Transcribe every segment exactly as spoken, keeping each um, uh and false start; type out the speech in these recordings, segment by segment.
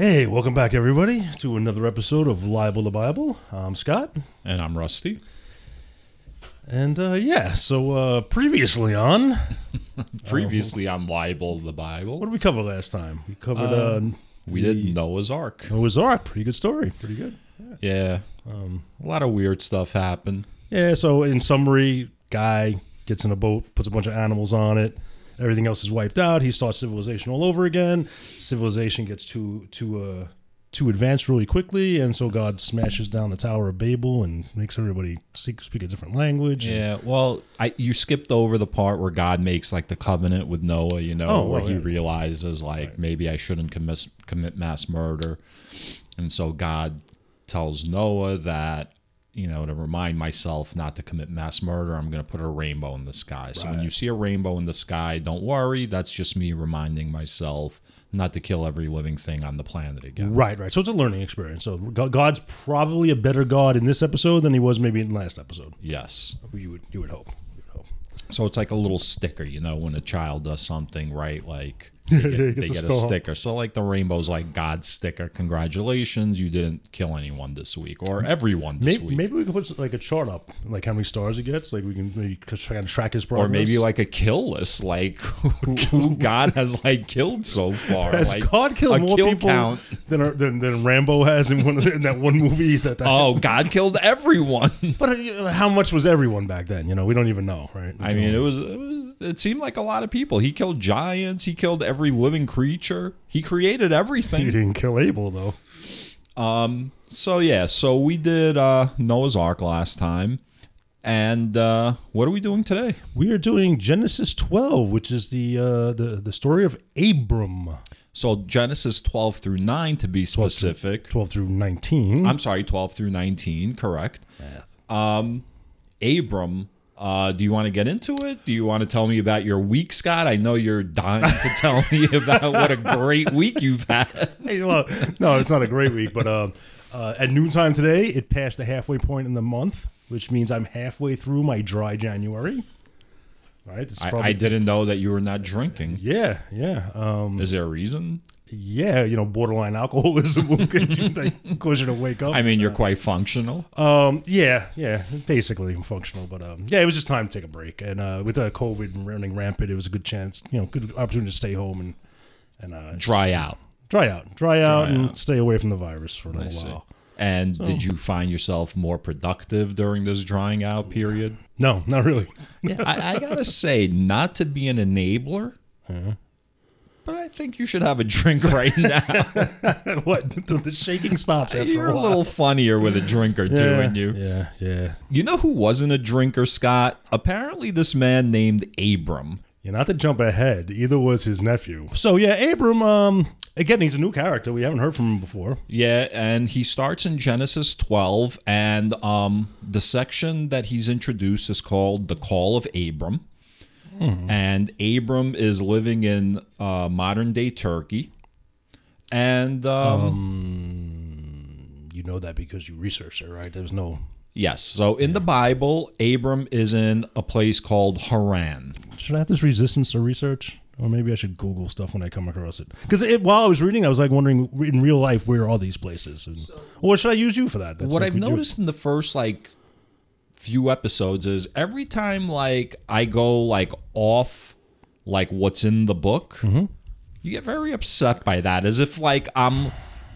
Hey, welcome back, everybody, to another episode of Libel the Bible. I'm Scott. And I'm Rusty. And, uh, yeah, so uh, previously on... previously on Libel the Bible. What did we cover last time? We covered... Um, uh, we did Noah's Ark. Noah's Ark. Pretty good story. Pretty good. Yeah. yeah. Um, a lot of weird stuff happened. Yeah, so in summary, guy gets in a boat, puts a bunch of animals on it. Everything else is wiped out. He starts civilization all over again. Civilization gets too too uh, too advanced really quickly, and so God smashes down the Tower of Babel and makes everybody speak, speak a different language. Yeah, and, well, I, you skipped over the part where God makes like the covenant with Noah, you know, oh, where well, he yeah. realizes like right. maybe I shouldn't commit, commit mass murder. And so God tells Noah that, you know, to remind myself not to commit mass murder, I'm going to put a rainbow in the sky. So right. when you see a rainbow in the sky, don't worry. That's just me reminding myself not to kill every living thing on the planet again. Right, right. So it's a learning experience. So God's probably a better God in this episode than he was maybe in the last episode. Yes. You would, you would hope. You would hope. So it's like a little sticker, you know, when a child does something right, like they get, they get a, a sticker. So like the rainbow's like God's sticker. Congratulations, you didn't kill anyone this week or everyone this maybe, week. Maybe we could put like a chart up, like how many stars he gets. Like we can maybe try and track his progress. Or maybe like a kill list, like who God has like killed so far. Has like God killed more kill people count. Than, our, than than Rambo has in one of the, in that one movie? That, that oh, happened. God killed everyone. But how much was everyone back then? You know, we don't even know, right? We I mean, it was, it was it seemed like a lot of people. He killed giants. He killed every. Every living creature. He created everything. He didn't kill Abel, though. Um. So, yeah. So, we did uh, Noah's Ark last time. And uh, what are we doing today? We are doing Genesis twelve, which is the uh, the, the story of Abram. So, Genesis twelve through nine, to be specific. twelve through nineteen. I'm sorry, twelve through nineteen. Correct. Yeah. Um, Abram. Uh, do you want to get into it? Do you want to tell me about your week, Scott? I know you're dying to tell me about what a great week you've had. Hey, well, no, it's not a great week, but uh, uh, at noontime today, it passed the halfway point in the month, which means I'm halfway through my dry January. All right, this is probably- I, I didn't know that you were not drinking. Yeah, yeah. Um, is there a reason? Yeah, you know, borderline alcoholism will cause you to wake up. I mean, you're uh, quite functional. Um, yeah, yeah, basically I'm functional, but um, yeah, it was just time to take a break. And uh, with uh, COVID running rampant, it was a good chance, you know, good opportunity to stay home and and uh, dry just, out, dry out, dry out, dry and out. Stay away from the virus for a little I while. See. And so, did you find yourself more productive during this drying out period? No, not really. yeah, I, I gotta say, not to be an enabler. Yeah. But I think you should have a drink right now. What? The, the shaking stops after You're a, a little funnier with a drink or two, yeah, aren't you? Yeah, yeah. You know who wasn't a drinker, Scott? Apparently this man named Abram. Yeah, not to jump ahead. Either was his nephew. So, yeah, Abram, um, again, he's a new character. We haven't heard from him before. Yeah, and he starts in Genesis twelve, and um, the section that he's introduced is called The Call of Abram. Mm-hmm. And Abram is living in uh, modern-day Turkey. And um, um, you know that because you researched it, right? There's no... Yes. So in the Bible, Abram is in a place called Haran. Should I have this resistance to research? Or maybe I should Google stuff when I come across it. Because while I was reading, I was like wondering in real life, where are these places? And, or should I use you for that? That's what like, I've noticed you... in the first, like... few episodes is every time like I go like off like what's in the book, mm-hmm. you get very upset by that, as if like I'm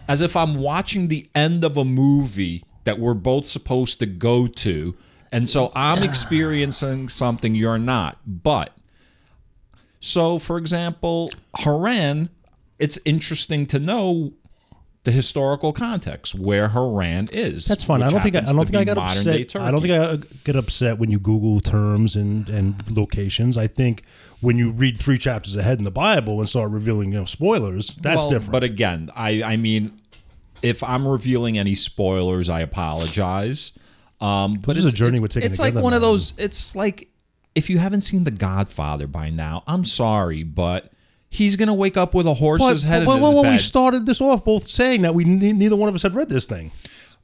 as if I'm watching the end of a movie that we're both supposed to go to, and so I'm yeah. experiencing something you're not. But so for example, Haran, it's interesting to know the historical context where Haran is. That's fine. I don't think I, I don't think I got upset. I don't think I get upset when you Google terms and, and locations. I think when you read three chapters ahead in the Bible and start revealing, you know, spoilers, that's well, different. But again, I, I mean, if I'm revealing any spoilers, I apologize. Um, but this it's a journey we're taking. It's like one man. of those. It's like if you haven't seen The Godfather by now, I'm sorry, but. He's going to wake up with a horse's but, head but, in his well, bed. We started this off both saying that we neither one of us had read this thing.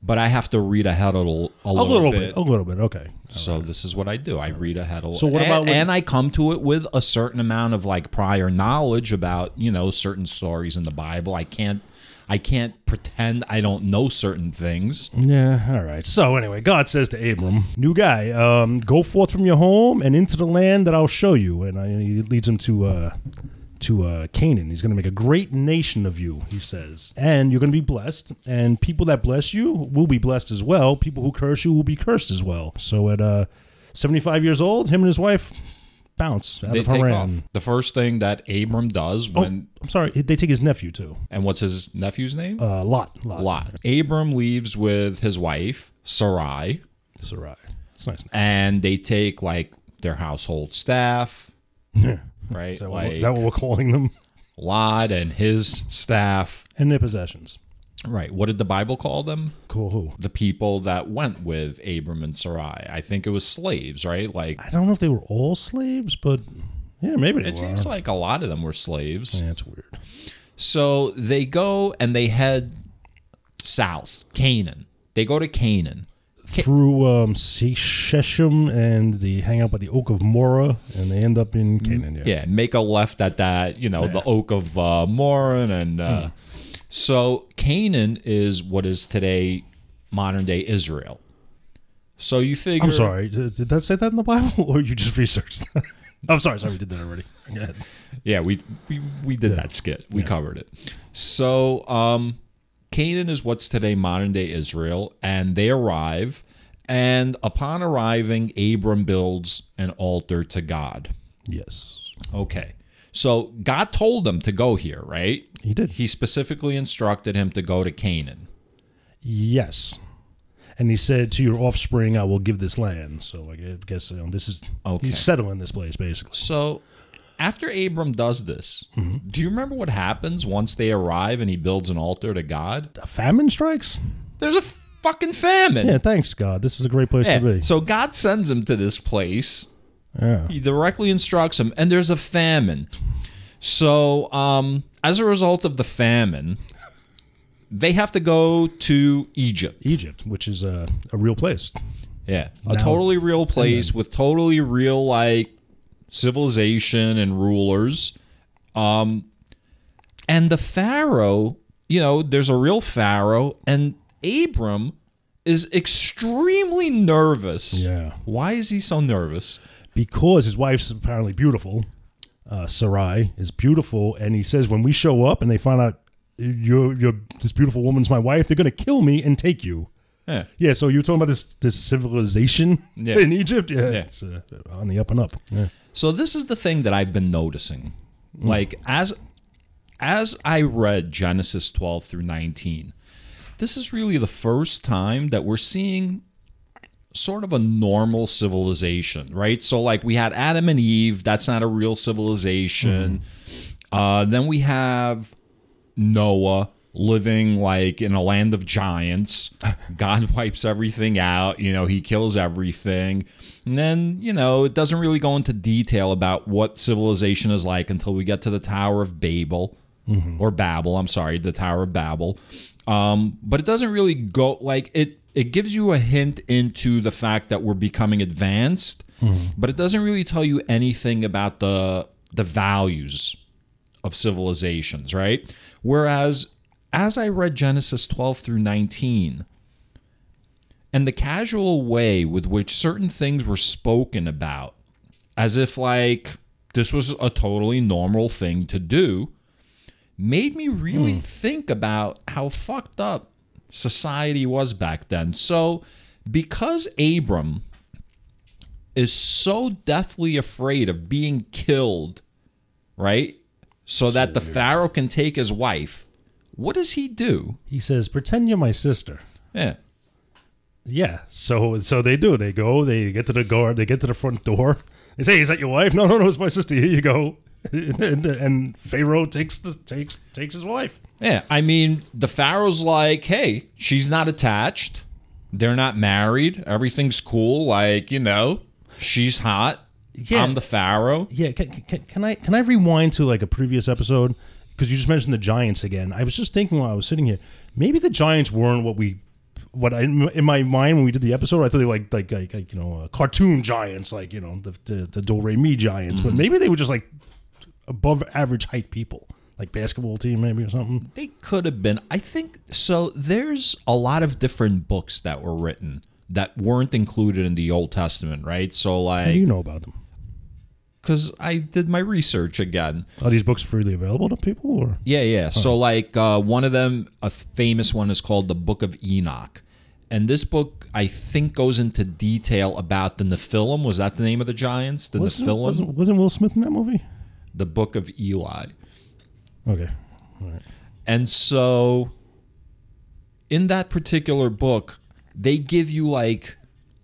But I have to read ahead a, a, a little, little bit. bit. A little bit, okay. All so right. This is what I do. I read ahead a little so bit. And, when- and I come to it with a certain amount of like prior knowledge about, you know, certain stories in the Bible. I can't. I can't pretend I don't know certain things. Yeah, all right. So anyway, God says to Abram, new guy, um, go forth from your home and into the land that I'll show you. And, I, and he leads him to uh, to uh, Canaan. He's going to make a great nation of you, he says. And you're going to be blessed. And people that bless you will be blessed as well. People who curse you will be cursed as well. So at uh, seventy-five years old, him and his wife... bounce out they of Haran. Take off. The first thing that Abram does when... Oh, I'm sorry. They take his nephew, too. And what's his nephew's name? Uh, Lot. Lot. Lot. Abram leaves with his wife, Sarai. Sarai. That's nice. And they take, like, their household staff, right? Is that, like, what, is that what we're calling them? Lot and his staff. And their possessions. Right. What did the Bible call them? Cool. Who? The people that went with Abram and Sarai. I think it was slaves, right? Like, I don't know if they were all slaves, but yeah, maybe they it were. It seems like a lot of them were slaves. Yeah, that's weird. So they go and they head south, Canaan. They go to Canaan. Through um, Shechem, and they hang out by the Oak of Moreh, and they end up in Canaan. Yeah, yeah make a left at that, you know, yeah. the Oak of uh, Moreh and... Uh, hmm. So Canaan is what is today modern-day Israel. So you figure... I'm sorry, did, did that say that in the Bible, or you just researched that? I'm sorry, sorry, we did that already. Go ahead. Yeah, we we, we did yeah. that skit. We yeah. covered it. So um, Canaan is what's today modern-day Israel, and they arrive, and upon arriving, Abram builds an altar to God. Yes. Okay. So God told them to go here, right? He did. He specifically instructed him to go to Canaan. Yes. And he said, to your offspring, I will give this land. So I guess you know, this is, okay. he's settling this place, basically. So after Abram does this, mm-hmm. do you remember what happens once they arrive and he builds an altar to God? A famine strikes? There's a fucking famine. Yeah, thanks, God. This is a great place yeah. to be. So God sends him to this place. Yeah. He directly instructs him, and there's a famine. So, um, as a result of the famine, they have to go to Egypt. Egypt, which is a, a real place. Yeah, now, a totally real place then, with totally real, like, civilization and rulers. Um, and the Pharaoh, you know, there's a real Pharaoh, and Abram is extremely nervous. Yeah. Why is he so nervous? Because his wife's apparently beautiful, uh, Sarai is beautiful, and he says when we show up and they find out you're, you're this beautiful woman's my wife, they're gonna kill me and take you. Yeah, yeah. So you're talking about this this civilization yeah. in Egypt, yeah, yeah. it's uh, on the up and up. Yeah. So this is the thing that I've been noticing, mm. like as as I read Genesis twelve through nineteen, this is really the first time that we're seeing sort of a normal civilization, right? So, like, we had Adam and Eve. That's not a real civilization. Mm-hmm. Uh, then we have Noah living, like, in a land of giants. God wipes everything out. You know, he kills everything. And then, you know, it doesn't really go into detail about what civilization is like until we get to the Tower of Babel. Mm-hmm. Or Babel, I'm sorry, the Tower of Babel. Um, but it doesn't really go, like, it... It gives you a hint into the fact that we're becoming advanced, mm-hmm. but it doesn't really tell you anything about the the values of civilizations, right? Whereas, as I read Genesis twelve through nineteen, and the casual way with which certain things were spoken about, as if, like, this was a totally normal thing to do, made me really mm. think about how fucked up society was back then. So because Abram is so deathly afraid of being killed, right? So that the Pharaoh can take his wife, what does he do? He says, pretend you're my sister. Yeah. Yeah. So so they do. They go, they get to the guard, they get to the front door. They say, is that your wife? No, no, no, it's my sister. Here you go. and, and Pharaoh takes the, takes takes his wife. Yeah, I mean, the Pharaoh's like, hey, she's not attached. They're not married. Everything's cool. Like, you know, she's hot. Yeah. I'm the Pharaoh. Yeah, can, can, can I can I rewind to, like, a previous episode? Because you just mentioned the giants again. I was just thinking while I was sitting here, maybe the giants weren't what we... What I, in my mind when we did the episode, I thought they were like like like, like you know uh, cartoon giants, like, you know, the the, the Do Re Mi giants, mm-hmm. but maybe they were just, like, above average height people. like basketball team maybe or something? They could have been. I think so. There's a lot of different books that were written that weren't included in the Old Testament, right? So like, how do you know about them? Because I did my research again. Are these books freely available to people? Or? Yeah, yeah. Huh. So like uh, one of them, a famous one, is called the Book of Enoch. And this book, I think, goes into detail about the Nephilim. Was that the name of the giants? The wasn't, Nephilim? Wasn't, wasn't Will Smith in that movie? The Book of Eli. Okay. All right. And so in that particular book, they give you like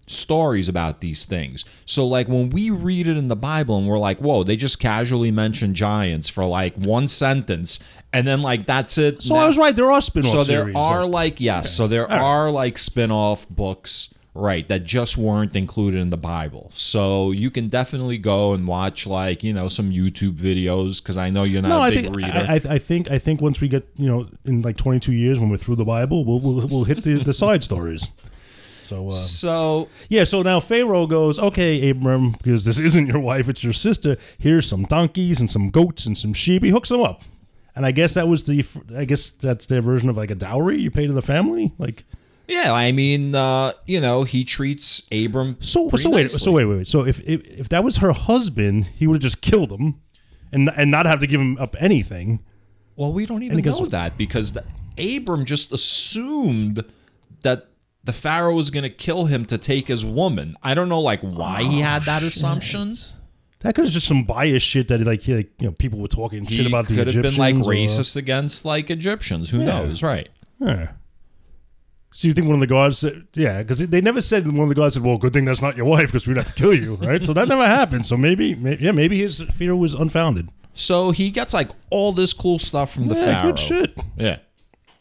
stories about these things. So like when we read it in the Bible and we're like, whoa, they just casually mention giants for like one sentence. And then, like, that's it. So now, I was right. There are spin-off so there series, are, so. like, yes. Okay. So there right. are, like, spin-off books, right, that just weren't included in the Bible. So you can definitely go and watch, like, you know, some YouTube videos, because I know you're not no, a I big think, reader. I, I think I think once we get, you know, in, like, twenty-two years when we're through the Bible, we'll we'll, we'll hit the, the side stories. So, uh, so yeah, so now Pharaoh goes, okay, Abram, because this isn't your wife, it's your sister. Here's some donkeys and some goats and some sheep. He hooks them up. And I guess that was the, I guess that's their version of like a dowry you pay to the family? Like, yeah, I mean, uh, you know, he treats Abram so so wait, nicely. so wait, wait, wait. So if, if if that was her husband, he would have just killed him and and not have to give him up anything. Well, we don't even know that because the, Abram just assumed that the Pharaoh was going to kill him to take his woman. I don't know like why oh, he had that shit. assumption. That could have just some biased shit that like, he, like you know people were talking he shit about the Egyptians. Could have been like racist or, against like Egyptians. Who yeah. knows, right? Yeah. So you think one of the guards said, yeah, because they never said one of the guards said, "Well, good thing that's not your wife, because we'd have to kill you," right? So that never happened. So maybe, maybe, yeah, maybe his fear was unfounded. So he gets like all this cool stuff from the yeah, Pharaoh. Good shit. Yeah.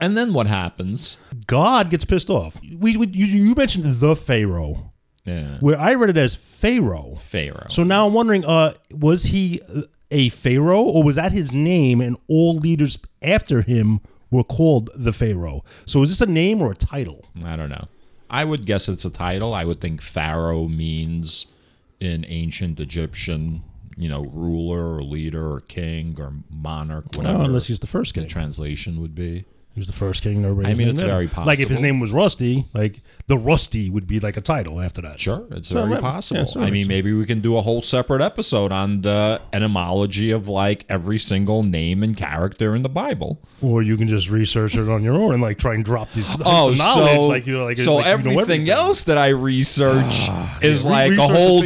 And then what happens? God gets pissed off. We, we you, you mentioned the Pharaoh. Yeah. Where I read it as Pharaoh. Pharaoh. So now I'm wondering, uh, was he a pharaoh, or was that his name, and all leaders after him were called the Pharaoh? So is this a name or a title? I don't know. I would guess it's a title. I would think pharaoh means in ancient Egyptian, you know, ruler or leader or king or monarch, whatever. Oh, unless he's the first king. The translation would be. He was the first king. Nobody I mean, it's there. very possible. Like, if his name was Rusty, like, the Rusty would be like a title after that. Sure, it's so very right. possible. Yeah, so I mean, so. maybe we can do a whole separate episode on the etymology of, like, every single name and character in the Bible. Or you can just research it on your own and, like, try and drop these oh, knowledge. So, like, you know, like, so like, everything, you know everything else that I research is, yeah, like, research a whole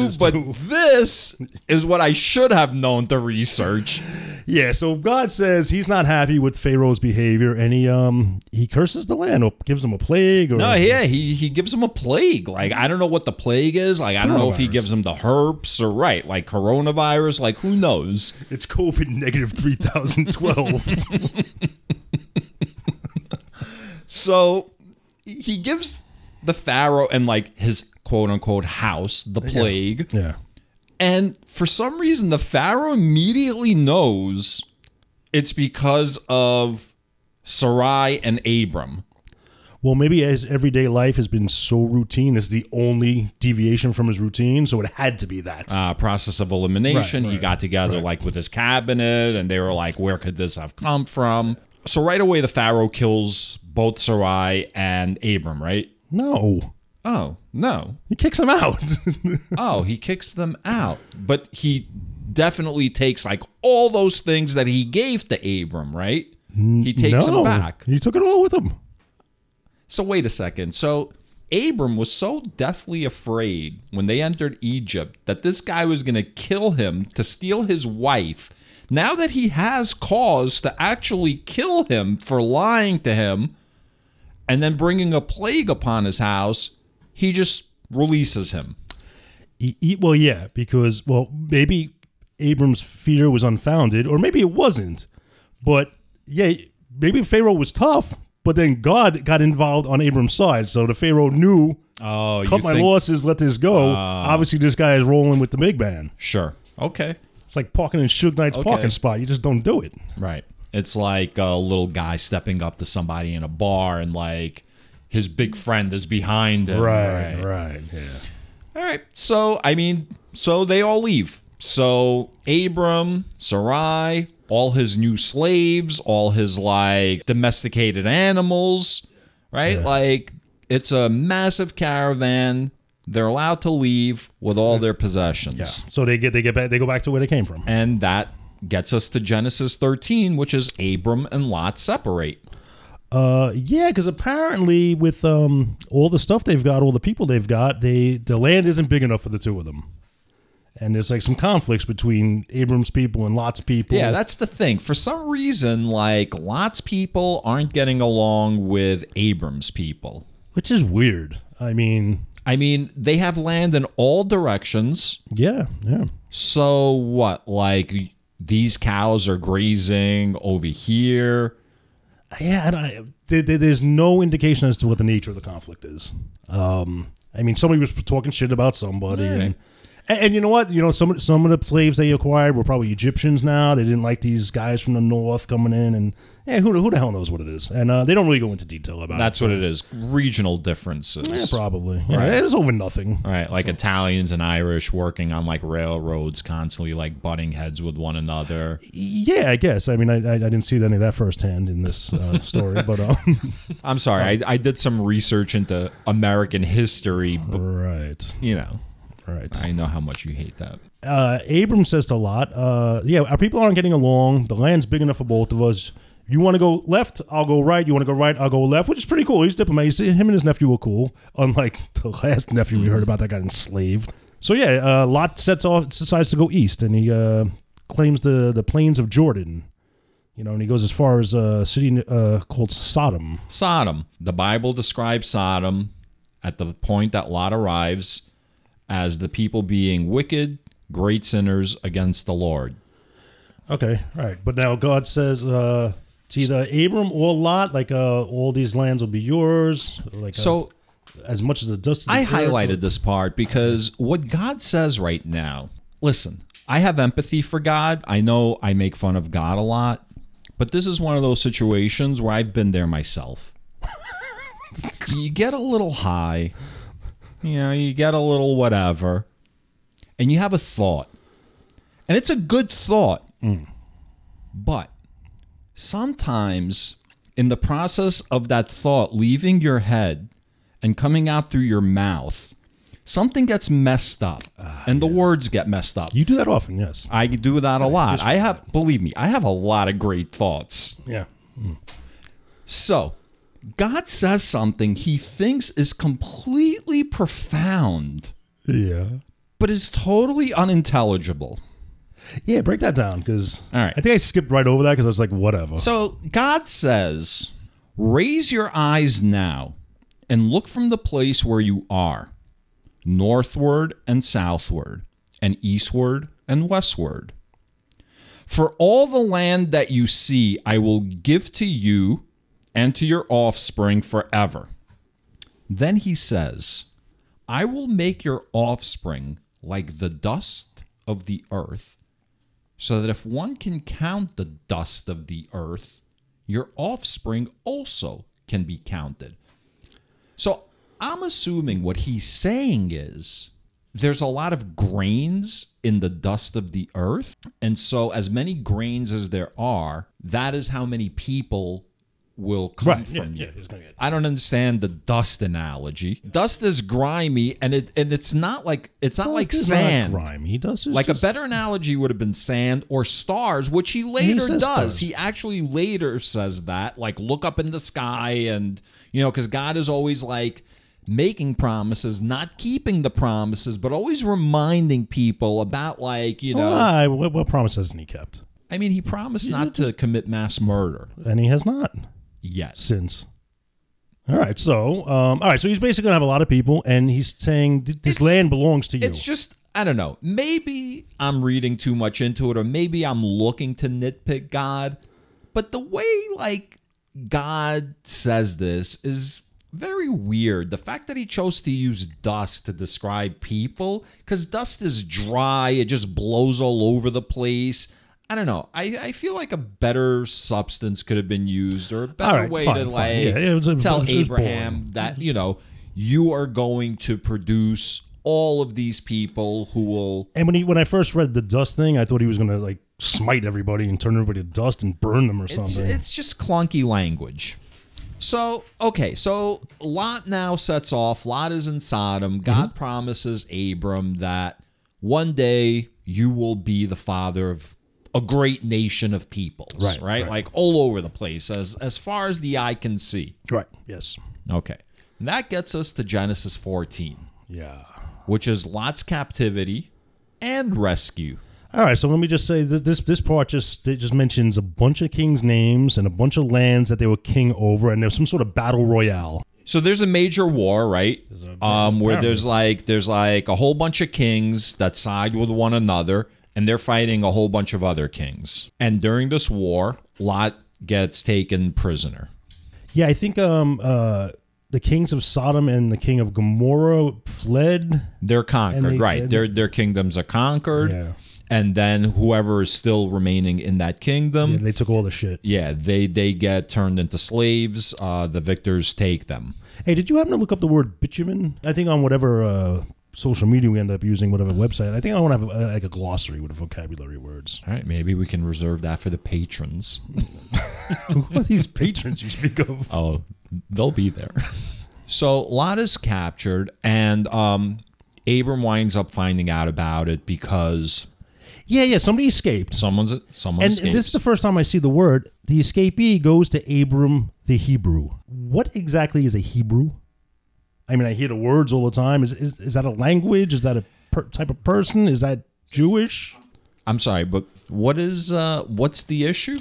to-do, but to. this is what I should have known to research. Yeah, so God says he's not happy with Pharaoh's behavior, and he um he curses the land or gives him a plague. Or no, yeah, he he gives him a plague. Like, I don't know what the plague is. Like, I don't know if he gives him the herpes or right, like coronavirus. Like, who knows? It's COVID negative three thousand twelve. So he gives the Pharaoh and like his quote unquote house the plague. Yeah. yeah. And for some reason, the Pharaoh immediately knows it's because of Sarai and Abram. Well, maybe his everyday life has been so routine. It's the only deviation from his routine, so it had to be that. Uh, process of elimination. Right, right, he got together right. like with his cabinet, and they were like, where could this have come from? So right away, the Pharaoh kills both Sarai and Abram, right? No. Oh, no. He kicks them out. oh, he kicks them out. But he definitely takes like all those things that he gave to Abram, right? He takes no, them back. He took it all with him. So wait a second. So Abram was so deathly afraid when they entered Egypt that this guy was going to kill him to steal his wife. Now that he has cause to actually kill him for lying to him and then bringing a plague upon his house, he just releases him. He, he, well, yeah, because, well, maybe Abram's fear was unfounded, or maybe it wasn't. But, yeah, maybe Pharaoh was tough, but then God got involved on Abram's side. So the Pharaoh knew, oh, cut my think, losses, let this go. Uh, Obviously, this guy is rolling with the big man. Sure. Okay. It's like parking in Suge Knight's okay. parking spot. You just don't do it. Right. It's like a little guy stepping up to somebody in a bar and, like, his big friend is behind him. Right, right, right, yeah. All right, so, I mean, so they all leave. So Abram, Sarai, all his new slaves, all his like domesticated animals, right? Yeah. Like it's a massive caravan. They're allowed to leave with all their possessions. Yeah. So they get they get back they go back to where they came from. And that gets us to Genesis thirteen, which is Abram and Lot separate. Uh, yeah, because apparently with um all the stuff they've got, all the people they've got, they the land isn't big enough for the two of them. And there's like some conflicts between Abram's people and Lot's people. Yeah, that's the thing. For some reason, like Lot's people aren't getting along with Abram's people. Which is weird. I mean... I mean, they have land in all directions. Yeah, yeah. So what? Like these cows are grazing over here. Yeah, and I, there, there's no indication as to what the nature of the conflict is. Um, I mean, somebody was talking shit about somebody, yeah. and, and and you know what? You know, some some of the slaves they acquired were probably Egyptians. Now they didn't like these guys from the north coming in, and yeah, who who the hell knows what it is? And uh, they don't really go into detail about That's it. That's what it is. Regional differences, yeah, probably. Right, yeah, it is over nothing. All right, like so. Italians and Irish working on like railroads, constantly like butting heads with one another. Yeah, I guess. I mean, I I, I didn't see any of that firsthand in this uh, story, but um, I'm sorry, I I did some research into American history. But, right. You know. Right. I know how much you hate that. Uh, Abram says to Lot, uh, yeah, our people aren't getting along. The land's big enough for both of us. You want to go left, I'll go right. You want to go right, I'll go left, which is pretty cool. He's diplomatic. Him and his nephew were cool, unlike the last nephew we heard about that got enslaved. So yeah, uh, Lot sets off, decides to go east, and he uh, claims the, the plains of Jordan. You know, and he goes as far as a city uh, called Sodom. Sodom. The Bible describes Sodom at the point that Lot arrives as the people being wicked, great sinners against the Lord. Okay, all right. But now God says uh, it's either Abram or Lot, like uh, all these lands will be yours. Like so, uh, as much as the dust of the I earth highlighted or- this part because what God says right now, listen, I have empathy for God. I know I make fun of God a lot, but this is one of those situations where I've been there myself. You get a little high. You know, you get a little whatever, and you have a thought, and it's a good thought, mm. but sometimes in the process of that thought leaving your head and coming out through your mouth, something gets messed up, uh, and yes. the words get messed up. You do that often, yes. I do that a lot. I have, believe me, I have a lot of great thoughts. Yeah. Mm. So. God says something he thinks is completely profound. Yeah. But is totally unintelligible. Yeah, break that down because all right. I think I skipped right over that because I was like, whatever. So God says, raise your eyes now and look from the place where you are, northward and southward and eastward and westward. For all the land that you see, I will give to you and to your offspring forever. Then he says, I will make your offspring like the dust of the earth, so that if one can count the dust of the earth, your offspring also can be counted. So I'm assuming what he's saying is there's a lot of grains in the dust of the earth. And so as many grains as there are, that is how many people will come right. from yeah, you. Yeah, I don't understand the dust analogy. Dust is grimy, and it and it's not like it's not dust like is sand. Not grimy. Dust is like just... a better analogy would have been sand or stars, which he later he does. Stars. He actually later says that, like look up in the sky, and you know, because God is always like making promises, not keeping the promises, but always reminding people about like you know Why? what, what promise hasn't he kept? I mean, he promised he not did. to commit mass murder, and he has not. Yes. Since. All right. So, um, all right. So he's basically going to have a lot of people, and he's saying this it's, land belongs to you. It's just, I don't know. Maybe I'm reading too much into it, or maybe I'm looking to nitpick God. But the way, like, God says this is very weird. The fact that he chose to use dust to describe people, because dust is dry, it just blows all over the place. I don't know. I, I feel like a better substance could have been used or a better right, way fine, to like yeah, it was, it was, tell Abraham that, you know, you are going to produce all of these people who will. And when he when I first read the dust thing, I thought he was going to like smite everybody and turn everybody to dust and burn them or it's, something. It's just clunky language. So, okay, so Lot now sets off. Lot is in Sodom. God mm-hmm. promises Abram that one day you will be the father of a great nation of peoples, right, right? Right? Like all over the place, as as far as the eye can see. Right, yes. Okay. And that gets us to Genesis fourteen. Yeah. Which is Lot's captivity and rescue. All right, so let me just say that this this part just it just mentions a bunch of kings' names and a bunch of lands that they were king over, and there's some sort of battle royale. So there's a major war, right? Um, where there's like there's like a whole bunch of kings that side with one another, and they're fighting a whole bunch of other kings. And during this war, Lot gets taken prisoner. Yeah, I think um uh. The kings of Sodom and the king of Gomorrah fled. They're conquered, they, right? Their their kingdoms are conquered, yeah. And then whoever is still remaining in that kingdom, yeah, they took all the shit. Yeah, they they get turned into slaves. Uh, the victors take them. Hey, did you happen to look up the word bitumen? I think on whatever uh, social media we end up using, whatever website, I think I want to have a, like a glossary with a vocabulary words. All right, maybe we can reserve that for the patrons. Who are these patrons you speak of? Oh. They'll be there. So Lot is captured, and um, Abram winds up finding out about it because... Yeah, yeah, somebody escaped. Someone's someone and escaped. And this is the first time I see the word. The escapee goes to Abram the Hebrew. What exactly is a Hebrew? I mean, I hear the words all the time. Is is, is that a language? Is that a per- type of person? Is that Jewish? I'm sorry, but what is uh, what's the issue?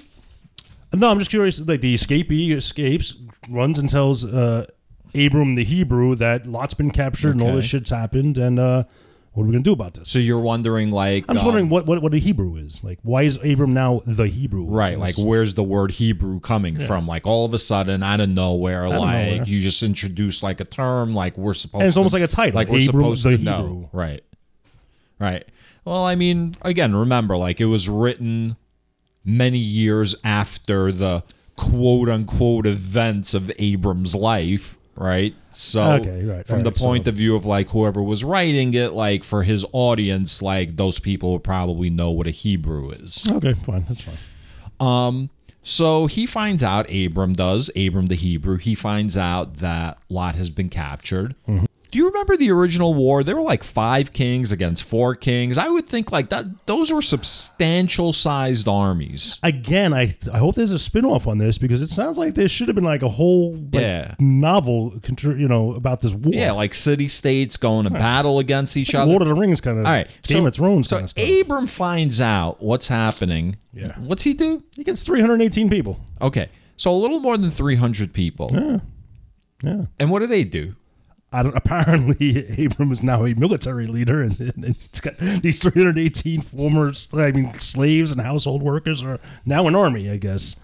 No, I'm just curious. Like the escapee escapes, runs and tells uh, Abram the Hebrew that Lot's been captured okay. and all this shit's happened. And uh, what are we gonna do about this? So you're wondering, like, I'm just um, wondering what, what what a Hebrew is. Like, why is Abram now the Hebrew? Right. Like, where's the word Hebrew coming yeah. from? Like, all of a sudden, out of nowhere, out like of nowhere. You just introduce like a term, like we're supposed. And it's to, almost like a title, like Abram, we're supposed the to know. Hebrew. Right. Right. Well, I mean, again, remember, like it was written many years after the quote-unquote events of Abram's life, right? So okay, right, from right, the point so. of view of, like, whoever was writing it, like, for his audience, like, those people would probably know what a Hebrew is. Okay, fine. That's fine. Um, so he finds out, Abram does, Abram the Hebrew, he finds out that Lot has been captured. Mm-hmm. Do you remember the original war? There were like five kings against four kings. I would think like that; those were substantial-sized armies. Again, I I hope there's a spinoff on this because it sounds like there should have been like a whole like, yeah. novel, you know, about this war. Yeah, like city-states going to right. battle against each like other. Lord of the Rings kind of. All right, Game so, of Thrones. So kind of stuff. Abram finds out what's happening. Yeah, what's he do? He gets three hundred eighteen people. Okay, so a little more than three hundred people. Yeah, yeah. And what do they do? I don't. Apparently, Abram is now a military leader, and, and he's got these three hundred eighteen former, I mean, slaves and household workers are now an army, I guess.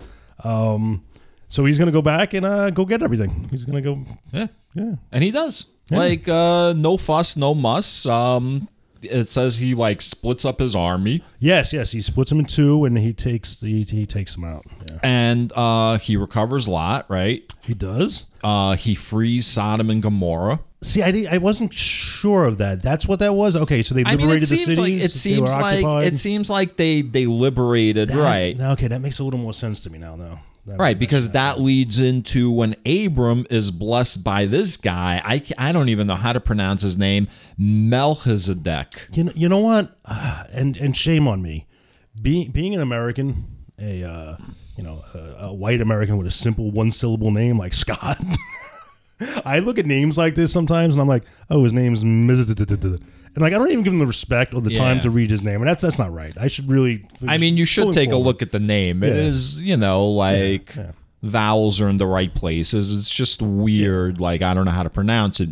Um, so he's gonna go back and uh, go get everything. He's gonna go, yeah, yeah, and he does. Yeah. Like uh, no fuss, no muss. Um, it says he like splits up his army. Yes, yes, he splits them in two, and he takes the he takes them out. Yeah. And uh, he recovers Lot, right? He does. Uh, he frees Sodom and Gomorrah. See, I didn't, I wasn't sure of that. That's what that was. Okay, so they liberated I mean, the cities. Like, it seems like occupied. it seems like they they liberated. That, right. Okay, that makes a little more sense to me now, though. That right, because that leads into when Abram is blessed by this guy. I, I don't even know how to pronounce his name, Melchizedek. You know, you know what? Uh, and and shame on me, being being an American, a uh, you know a, a white American with a simple one syllable name like Scott. I look at names like this sometimes, and I'm like, oh, his name's Miz. And like I don't even give him the respect or the yeah. time to read his name, and that's that's not right. I should really. I mean, you should take forward. a look at the name. It yeah. is, you know, like yeah. Yeah. vowels are in the right places. It's just weird. Yeah. Like I don't know how to pronounce it.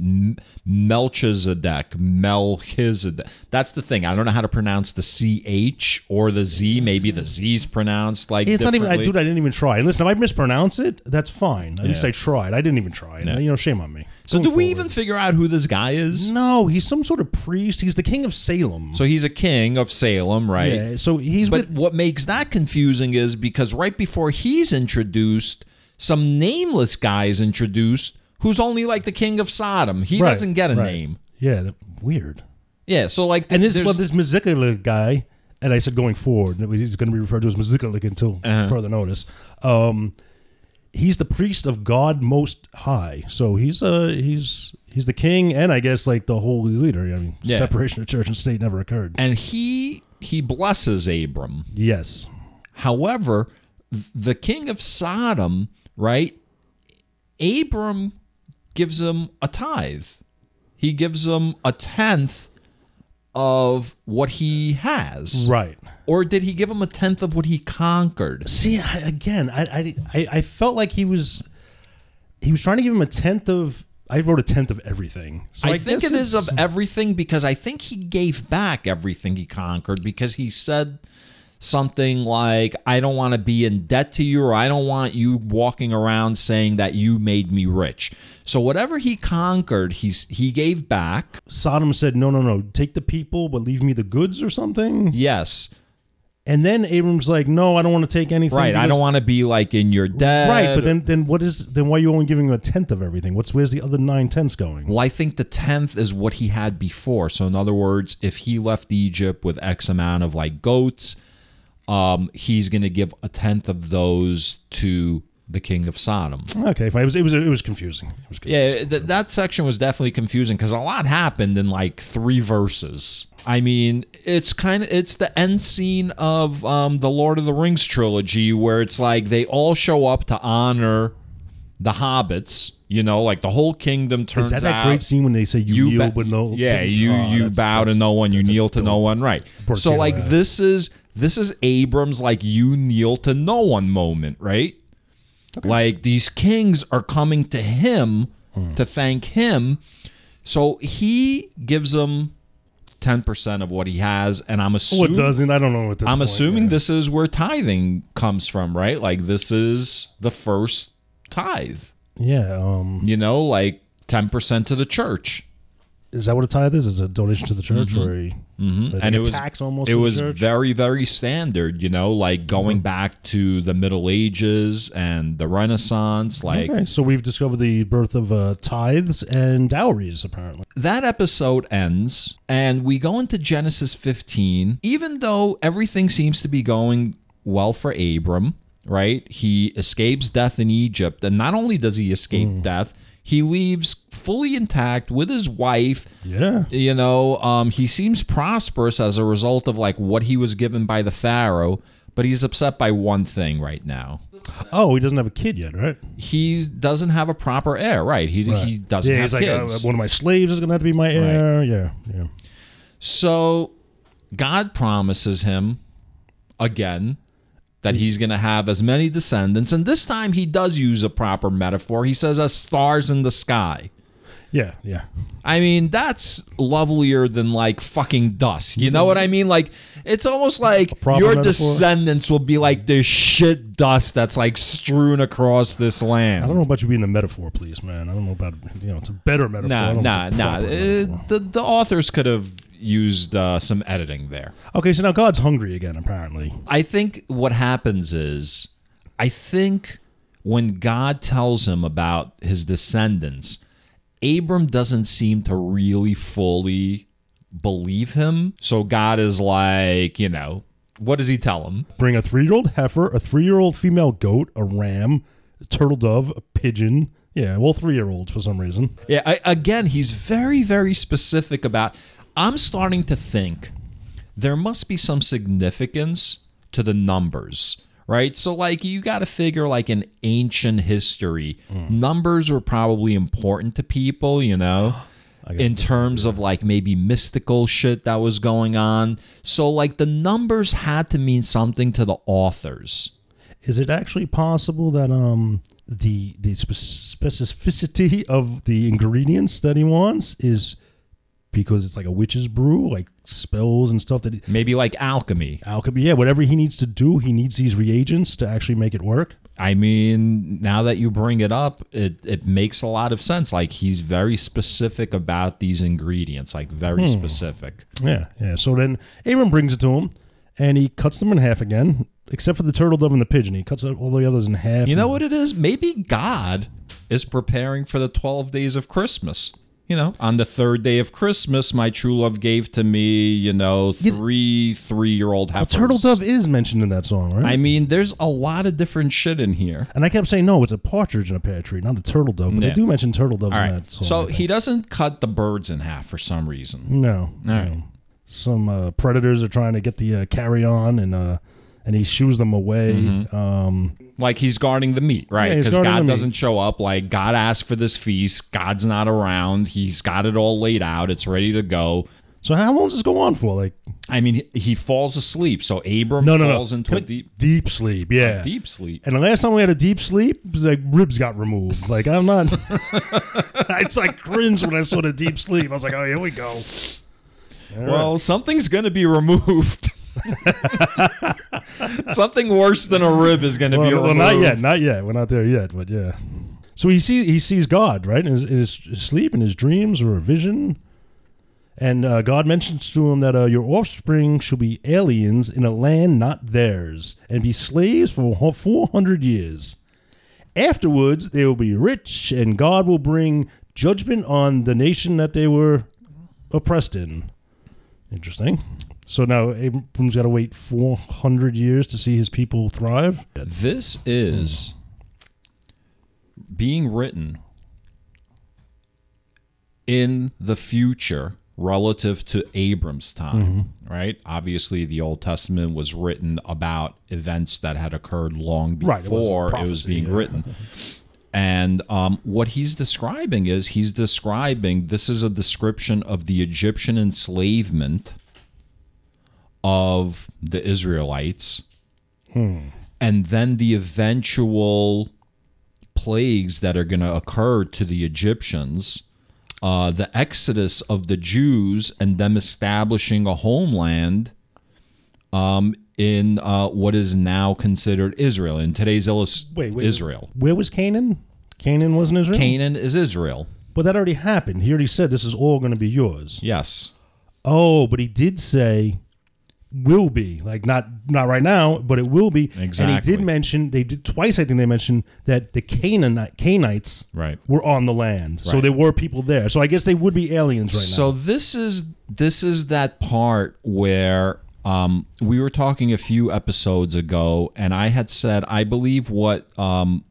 Melchizedek, Melchizedek. That's the thing. I don't know how to pronounce the C H or the Z. Maybe the Z's pronounced like. It's not even. I, dude, I didn't even try. And listen, if I mispronounce it, that's fine. At yeah. least I tried. I didn't even try. And, yeah. you know, shame on me. So do we forward. even figure out who this guy is? No, he's some sort of priest. He's the king of Salem. So he's a king of Salem, right? Yeah, so he's But with- what makes that confusing is because right before he's introduced, some nameless guy is introduced who's only like the king of Sodom. He right, doesn't get a right. name. Yeah, weird. Yeah, so like... The, and this, well, this Mazikala guy... and I said going forward, he's going to be referred to as Melchizedek until uh-huh. further notice. Um, he's the priest of God Most High, so he's uh he's he's the king, and I guess like the holy leader. I mean, yeah. separation of church and state never occurred. And he he blesses Abram. Yes. However, the king of Sodom, right? Abram gives him a tithe. He gives him a tenth of what he has. Right. Or did he give him a tenth of what he conquered? See, I, again, I, I I felt like he was he was trying to give him a tenth of. I wrote a tenth of everything. So I, I think it is of everything, because I think he gave back everything he conquered, because he said something like, I don't want to be in debt to you, or I don't want you walking around saying that you made me rich. So whatever he conquered, he's, he gave back. Sodom said, no, no, no, take the people, but leave me the goods or something? Yes. And then Abram's like, no, I don't want to take anything. Right, because I don't want to be like in your debt. Right, but then then what is then why are you only giving him a tenth of everything? What's where's the other nine tenths going? Well, I think the tenth is what he had before. So in other words, if he left Egypt with X amount of like goats, Um, he's going to give a tenth of those to the king of Sodom. Okay, fine. It was it was it was confusing. It was confusing. Yeah, th- that section was definitely confusing, because a lot happened in like three verses. I mean, it's kind of it's the end scene of um, the Lord of the Rings trilogy, where it's like they all show up to honor the hobbits. You know, like the whole kingdom turns out. Is that that out, great scene when they say you, you kneel ba- but no? Yeah, but, you oh, you bow to no one, you kneel to no one, right? So like yeah. this is. This is Abram's, like, you kneel to no one moment, right? Okay. Like, these kings are coming to him mm. to thank him. So he gives them ten percent of what he has, and I'm assuming... Oh, it doesn't? I don't know what this I'm point, assuming yeah. this is where tithing comes from, right? Like, this is the first tithe. Yeah. Um, you know, like, ten percent to the church. Is that what a tithe is? Is it a donation to the church mm-hmm. or a... Mm-hmm. And it was tax almost it was church? very, very standard, you know, like going mm-hmm. back to the Middle Ages and the Renaissance. Like, okay, so we've discovered the birth of uh, tithes and dowries, apparently. That episode ends, and we go into Genesis fifteen. Even though everything seems to be going well for Abram, right? He escapes death in Egypt, and not only does he escape mm. death, he leaves fully intact with his wife. Yeah. You know, um, he seems prosperous as a result of like what he was given by the Pharaoh, but he's upset by one thing right now. Oh, he doesn't have a kid yet, right? He doesn't have a proper heir, right? He right. he doesn't yeah, have he's kids. Like, uh, one of my slaves is going to have to be my heir. Right. Yeah, yeah. So God promises him again that he's going to have as many descendants. And this time he does use a proper metaphor. He says, as stars in the sky. Yeah, yeah. I mean, that's lovelier than, like, fucking dust. You know what I mean? Like, it's almost like your metaphor. Descendants will be like this shit dust that's, like, strewn across this land. I don't know about you being the metaphor, please, man. I don't know about, you know, it's a better metaphor. Nah, nah, nah. It, the, the authors could have... used uh, some editing there. Okay, so now God's hungry again, apparently. I think what happens is, I think when God tells him about his descendants, Abram doesn't seem to really fully believe him. So God is like, you know, what does he tell him? Bring a three-year-old heifer, a three-year-old female goat, a ram, a turtle dove, a pigeon. Yeah, well, three-year-olds for some reason. Yeah, I, again, he's very, very specific about... I'm starting to think there must be some significance to the numbers, right? So, like, you got to figure, like, in ancient history, mm. numbers were probably important to people, you know, in terms of, like, maybe mystical shit that was going on. So, like, the numbers had to mean something to the authors. Is it actually possible that um the the specificity of the ingredients that he wants is... because it's like a witch's brew, like spells and stuff that... He, Maybe like alchemy. Alchemy, yeah. Whatever he needs to do, he needs these reagents to actually make it work. I mean, now that you bring it up, it, it makes a lot of sense. Like, he's very specific about these ingredients, like very hmm. specific. Yeah, yeah. So then Abram brings it to him, and he cuts them in half again, except for the turtle dove and the pigeon. He cuts all the others in half. You know what it is? Maybe God is preparing for the twelve days of Christmas. You know, on the third day of Christmas, my true love gave to me, you know, three three-year-old heifers. A turtle dove is mentioned in that song, right? I mean, there's a lot of different shit in here. And I kept saying, no, it's a partridge in a pear tree, not a turtle dove. But yeah. They do mention turtle doves right. in that song. So he doesn't cut the birds in half for some reason. No. All right. No. Some uh, predators are trying to get the uh, carry-on, and uh, and he shoos them away. Mm-hmm. Um Like he's guarding the meat, right? Because yeah, God doesn't meat. show up. Like God asked for this feast. God's not around. He's got it all laid out. It's ready to go. So how long does this go on for? Like, I mean, he falls asleep. So Abram no, no, falls no. into a deep, deep sleep. Yeah, a deep sleep. And the last time we had a deep sleep, like ribs got removed. Like I'm not. It's like cringe when I saw the deep sleep. I was like, oh, here we go. All well, right. something's gonna be removed. Something worse than a rib is going to well, be removed. Well, not yet, not yet. We're not there yet, but yeah. So he sees he sees God, right, in his, in his sleep, in his dreams, or a vision, and uh, God mentions to him that uh, your offspring shall be aliens in a land not theirs, and be slaves for four hundred years. Afterwards, they will be rich, and God will bring judgment on the nation that they were oppressed in. Interesting. So now Abram's got to wait four hundred years to see his people thrive? This is being written in the future relative to Abram's time, mm-hmm. right? Obviously, the Old Testament was written about events that had occurred long before right, it, prophecy, it was being yeah. written. And um, what he's describing is he's describing, this is a description of the Egyptian enslavement of the Israelites, hmm. and then the eventual plagues that are going to occur to the Egyptians, uh, the exodus of the Jews, and them establishing a homeland um, in uh, what is now considered Israel. In today's illus- wait, wait, Israel. Where was Canaan? Canaan wasn't Israel? Canaan is Israel. But that already happened. He already said this is all going to be yours. Yes. Oh, but he did say... will be like not not right now, but it will be. Exactly. And he did mention they did twice. I think they mentioned that the Canaan Canaanites right. were on the land, right. so there were people there. So I guess they would be aliens right so now. So this is this is that part where um, we were talking a few episodes ago, and I had said I believe what um,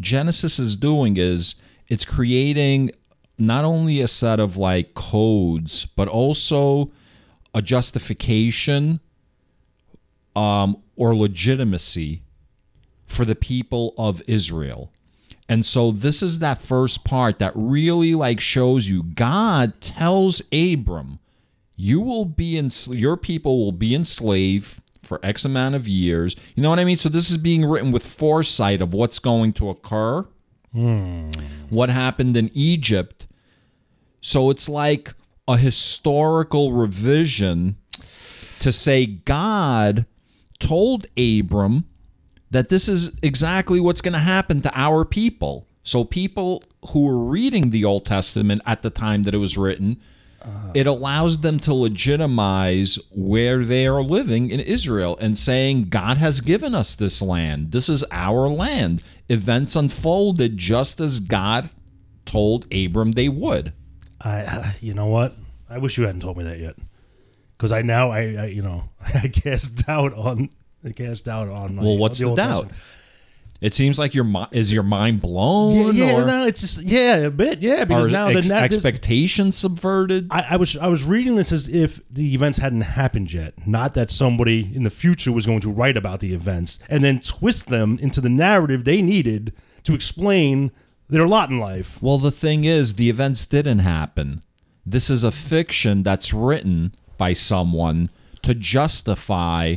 Genesis is doing is it's creating not only a set of like codes, but also a justification um, or legitimacy for the people of Israel. And so this is that first part that really like shows you God tells Abram, you will be in your people will be enslaved for X amount of years. You know what I mean? So this is being written with foresight of what's going to occur. Hmm. What happened in Egypt. So it's like a historical revision to say God told Abram that this is exactly what's going to happen to our people. So people who were reading the Old Testament at the time that it was written, uh, it allows them to legitimize where they are living in Israel and saying, God has given us this land. This is our land. Events unfolded just as God told Abram they would. I, you know what? I wish you hadn't told me that yet, because I now I, I you know I cast doubt on I cast doubt on. My, well, what's the, the doubt? Testament. It seems like your is your mind blown. Yeah, yeah or, no, it's just yeah a bit yeah because now ex- the expectations subverted. I, I was I was reading this as if the events hadn't happened yet, not that somebody in the future was going to write about the events and then twist them into the narrative they needed to explain their lot in life. Well, the thing is, the events didn't happen. This is a fiction that's written by someone to justify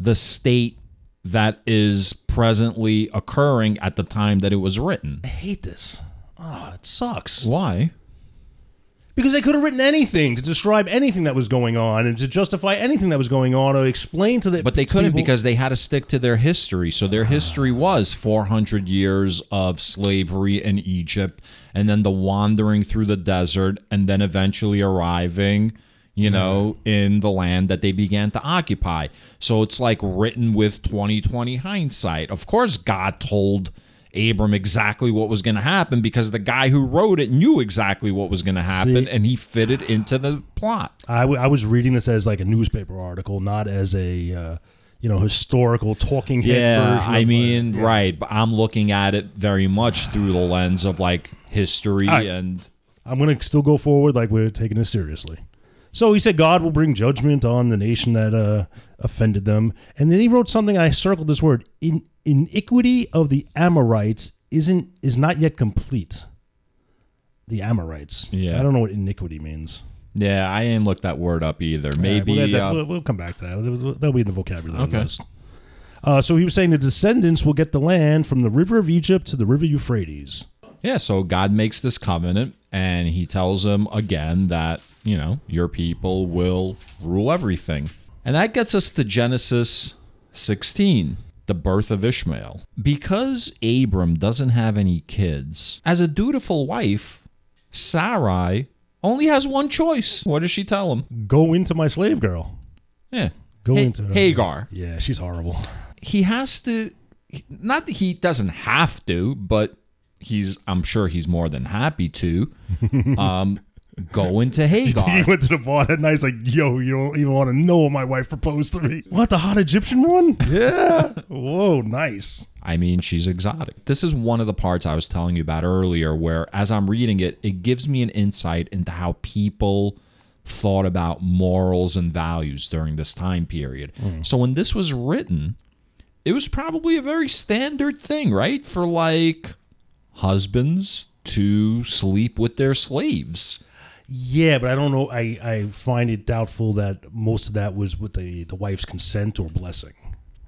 the state that is presently occurring at the time that it was written. I hate this. Oh, it sucks. Why? Because they could have written anything to describe anything that was going on and to justify anything that was going on or explain to the But they couldn't people. because they had to stick to their history. So their history was four hundred years of slavery in Egypt and then the wandering through the desert and then eventually arriving, you know, yeah. in the land that they began to occupy. So it's like written with twenty twenty hindsight. Of course, God told Abram exactly what was going to happen because the guy who wrote it knew exactly what was going to happen, See, and he fitted into the plot. I, w- I was reading this as like a newspaper article, not as a uh, you know historical talking head yeah, version. I of mean, yeah. right. But I'm looking at it very much through the lens of like history. I, and I'm going to still go forward like we're taking this seriously. So he said God will bring judgment on the nation that uh, offended them. And then he wrote something, I circled this word, in iniquity of the Amorites isn't is not yet complete. The Amorites. Yeah. I don't know what iniquity means. Yeah, I didn't look that word up either. All Maybe. Right, we'll, uh, we'll, we'll come back to that. That'll be in the vocabulary okay. list. Uh, so he was saying the descendants will get the land from the river of Egypt to the river Euphrates. Yeah, so God makes this covenant, and he tells them again that, you know, your people will rule everything. And that gets us to Genesis sixteen, the birth of Ishmael. Because Abram doesn't have any kids, as a dutiful wife, Sarai only has one choice. What does she tell him? Go into my slave girl. Yeah. Go H- into her. Hagar. Yeah, she's horrible. He has to, not that he doesn't have to, but he's, I'm sure he's more than happy to. Um, Go into Hagar. He went to the bar that night. He's like, yo, you don't even want to know what my wife proposed to me. What, the hot Egyptian one? Yeah. Whoa, nice. I mean, she's exotic. This is one of the parts I was telling you about earlier where, as I'm reading it, it gives me an insight into how people thought about morals and values during this time period. Mm. So when this was written, it was probably a very standard thing, right? For, like, husbands to sleep with their slaves. Yeah, but I don't know. I, I find it doubtful that most of that was with the, the wife's consent or blessing,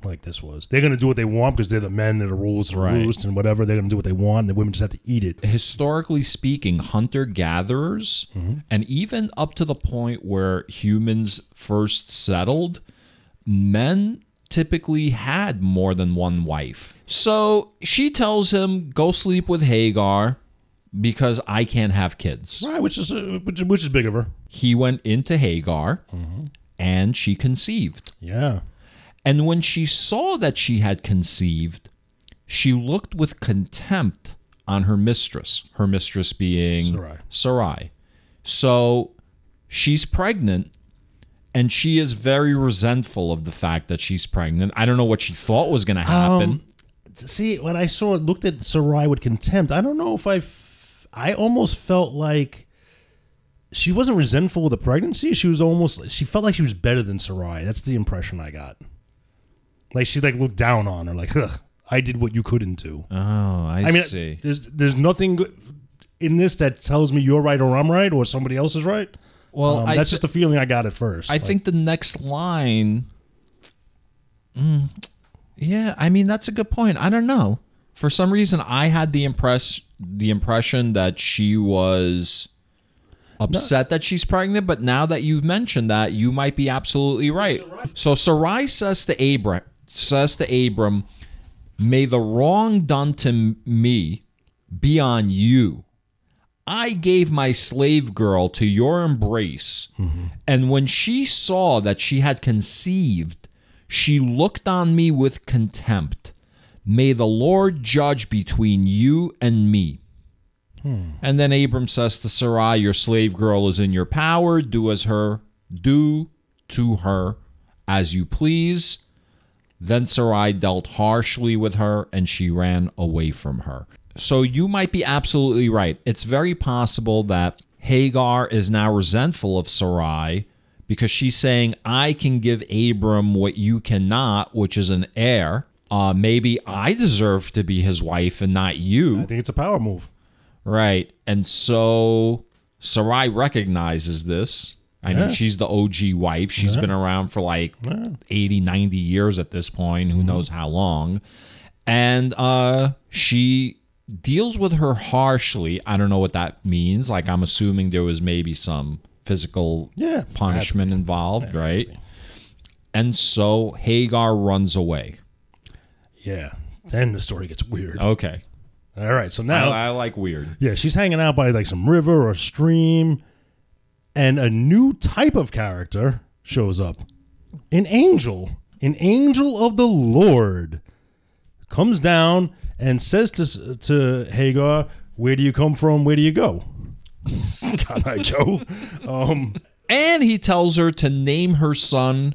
like this was. They're going to do what they want because they're the men, they're the rules, the right. roost, and whatever. They're going to do what they want, and the women just have to eat it. Historically speaking, hunter-gatherers, mm-hmm. and even up to the point where humans first settled, men typically had more than one wife. So she tells him, go sleep with Hagar, because I can't have kids. Right, which is uh, which, which is big of her. He went into Hagar, mm-hmm. and she conceived. Yeah. And when she saw that she had conceived, she looked with contempt on her mistress, her mistress being Sarai. Sarai. So she's pregnant, and she is very resentful of the fact that she's pregnant. I don't know what she thought was going to happen. Um, see, when I saw it, looked at Sarai with contempt, I don't know if I I almost felt like she wasn't resentful of the pregnancy. She was almost, she felt like she was better than Sarai. That's the impression I got. Like she like looked down on her, like, ugh, I did what you couldn't do. Oh, I, I mean, see. There's there's nothing in this that tells me you're right or I'm right or somebody else is right. Well, um, that's th- just the feeling I got at first. I like, think the next line. Mm, yeah, I mean, that's a good point. I don't know. For some reason, I had the impress the impression that she was upset no. that she's pregnant, but now that you've mentioned that, you might be absolutely right. Sarai. So Sarai says to Abram, says to Abram, may the wrong done to me be on you. I gave my slave girl to your embrace, mm-hmm. and when she saw that she had conceived, she looked on me with contempt. May the Lord judge between you and me. Hmm. And then Abram says to Sarai, your slave girl is in your power. Do as her, do to her as you please. Then Sarai dealt harshly with her, and she ran away from her. So you might be absolutely right. It's very possible that Hagar is now resentful of Sarai because she's saying, I can give Abram what you cannot, which is an heir. Uh, maybe I deserve to be his wife and not you. I think it's a power move. Right. And so Sarai recognizes this. I yeah. know she's the O G wife. She's yeah. been around for like yeah. eighty, ninety years at this point. Who mm-hmm. knows how long. And uh, she deals with her harshly. I don't know what that means. Like I'm assuming there was maybe some physical yeah, punishment involved, right? And so Hagar runs away. Yeah, then the story gets weird. Okay. All right, so now... I, I like weird. Yeah, she's hanging out by like some river or stream, and a new type of character shows up. An angel. An angel of the Lord comes down and says to to Hagar, "Where do you come from? Where do you go?" God, I Joe. Um, and he tells her to name her son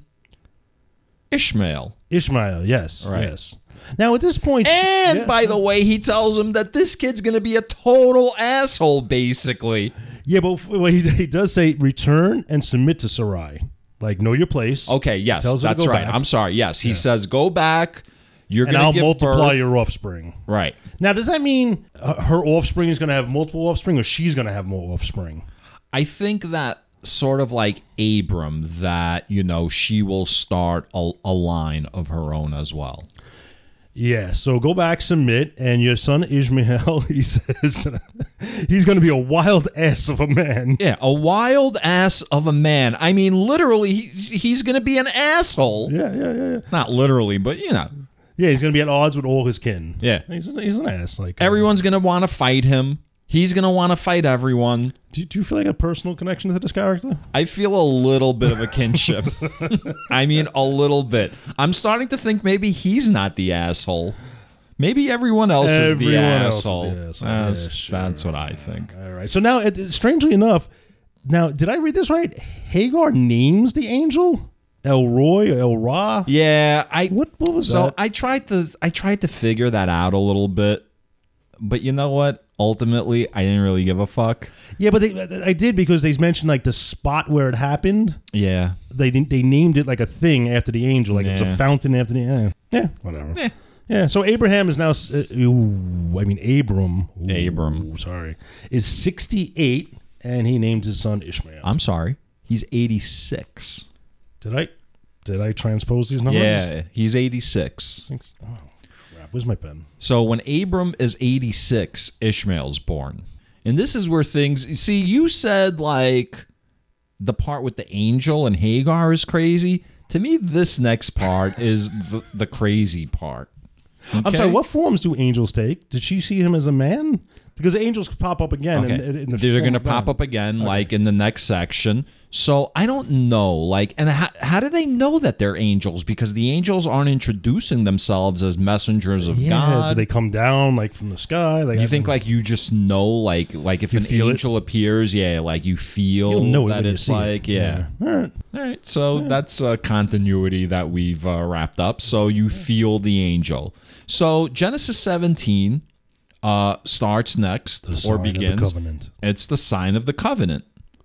Ishmael. Ishmael, yes, right. yes. Now, at this point... And, yeah. by the way, he tells him that this kid's going to be a total asshole, basically. Yeah, but well, he, he does say, return and submit to Sarai. Like, know your place. Okay, yes, that's right. Back. I'm sorry, yes. He yeah. says, go back. You're going to give birth. And I'll multiply your offspring. Right. Now, does that mean her offspring is going to have multiple offspring, or she's going to have more offspring? I think that... Sort of like Abram, that, you know, she will start a, a line of her own as well. Yeah, so go back, submit, and your son Ishmael, he says, he's going to be a wild ass of a man. Yeah, a wild ass of a man. I mean, literally, he, he's going to be an asshole. Yeah, yeah, yeah, yeah. Not literally, but, you know. Yeah, he's going to be at odds with all his kin. Yeah. He's, he's an ass. Like everyone's going to want to fight him. He's going to want to fight everyone. Do, do you feel like a personal connection to this character? I feel a little bit of a kinship. I mean, a little bit. I'm starting to think maybe he's not the asshole. Maybe everyone else everyone is the asshole. Is the asshole. That's, yeah, sure. that's what I think. All right. So now, strangely enough, now, did I read this right? Hagar names the angel? El Roy or El Ra? Yeah. I, what, what was so that? So I tried to I tried to figure that out a little bit. But you know what? Ultimately, I didn't really give a fuck. Yeah, but they, I did because they mentioned like the spot where it happened. Yeah, they they named it like a thing after the angel, like yeah. it was a fountain after the yeah, yeah whatever. Yeah. yeah, so Abraham is now. Uh, ooh, I mean, Abram. Ooh, Abram. Sorry, is sixty-eight, and he named his son Ishmael. I'm sorry, he's eighty-six. Did I did I transpose these numbers? Yeah, he's eighty-six. Six, oh. Where's my pen? So when Abram is eighty-six, Ishmael's born. And this is where things... See, you said, like, the part with the angel and Hagar is crazy. To me, this next part is the, the crazy part. Okay? I'm sorry, what forms do angels take? Did she see him as a man? Because angels pop up again. Okay. In, in the They're going to pop up again, okay. like, in the next section. So I don't know. Like, and how, how do they know that they're angels? Because the angels aren't introducing themselves as messengers of yeah, God. Do they come down, like, from the sky? Like, you I think, like, you just know, like, like if an angel it? appears, yeah, like, you feel You'll know that it it's like, it. yeah. yeah. All right. All right. So All right. that's a continuity that we've uh, wrapped up. So you feel the angel. So Genesis seventeen... Uh, starts next the sign or begins. Of the covenant. It's the sign of the covenant.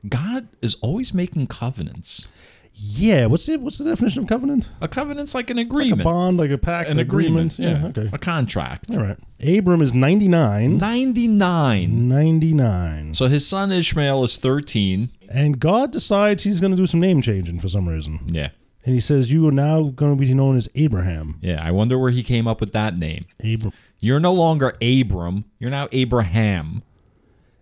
God is always making covenants. Yeah. What's the What's the definition of covenant? A covenant's like an agreement, it's like a bond, like a pact, an agreement. agreement. Yeah. yeah. Okay. A contract. All right. Abram is ninety-nine. Ninety-nine. Ninety-nine. So his son Ishmael is thirteen, and God decides he's going to do some name changing for some reason. Yeah. And he says, you are now going to be known as Abraham. Yeah, I wonder where he came up with that name. Abram. You're no longer Abram. You're now Abraham.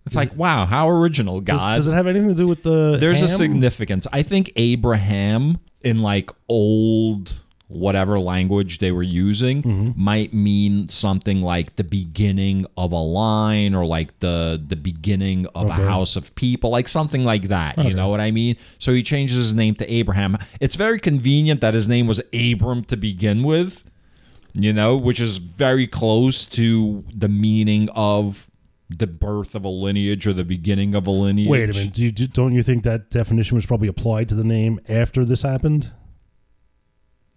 It's like, wow, how original, God. Does, does it have anything to do with the There's ham? a significance. I think Abraham, in like old whatever language they were using, mm-hmm. might mean something like the beginning of a line or like the, the beginning of okay. a house of people, like something like that. Okay. You know what I mean? So he changes his name to Abraham. It's very convenient that his name was Abram to begin with. You know, which is very close to the meaning of the birth of a lineage or the beginning of a lineage. Wait a minute. Do you, don't you think that definition was probably applied to the name after this happened?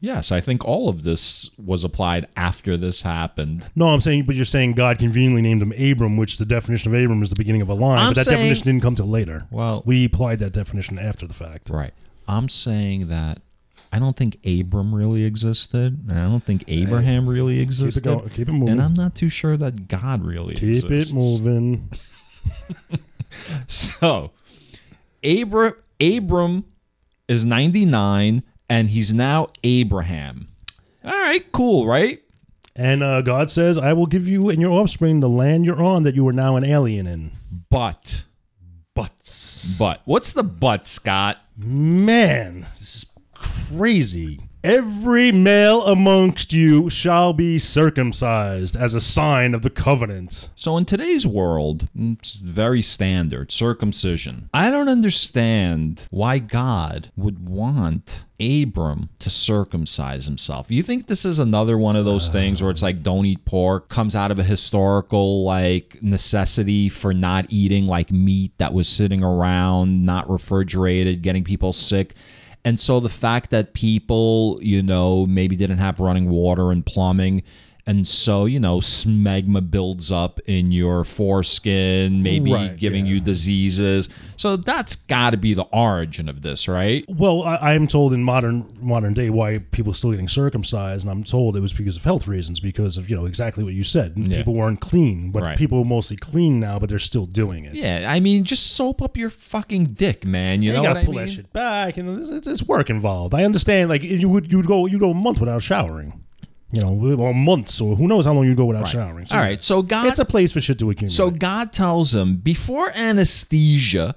Yes, I think all of this was applied after this happened. No, I'm saying, but you're saying God conveniently named him Abram, which the definition of Abram is the beginning of a line, I'm but that saying, definition didn't come till later. Well, we applied that definition after the fact. Right. I'm saying that I don't think Abram really existed, and I don't think Abraham really existed. Keep it going. Keep it moving. And I'm not too sure that God really Keep exists. Keep it moving. So, Abra- Abram is ninety-nine, and he's now Abraham. All right, cool, right? And uh, God says, I will give you and your offspring the land you're on that you are now an alien in. But. Buts. But. What's the but, Scott? Man, this is crazy. Every male amongst you shall be circumcised as a sign of the covenant. So in today's world, it's very standard, circumcision. I don't understand why God would want Abram to circumcise himself. You think this is another one of those things where it's like, don't eat pork, comes out of a historical like necessity for not eating like meat that was sitting around, not refrigerated, getting people sick. And so the fact that people, you know, maybe didn't have running water and plumbing, and so, you know, smegma builds up in your foreskin, maybe right, giving yeah. you diseases. So that's got to be the origin of this, right? Well, I am told in modern modern day why people are still getting circumcised, and I'm told it was because of health reasons, because of, you know, exactly what you said. Yeah. People weren't clean, but right. people are mostly clean now, but they're still doing it. Yeah, I mean, just soap up your fucking dick, man. You, you know gotta what I mean? You got to pull that shit back, and it's, it's work involved. I understand, like, you would you'd go you'd go a month without showering. You know, or months, or who knows how long you go without right. showering. So all right, so God... It's a place for shit to accumulate. So God tells him, before anesthesia,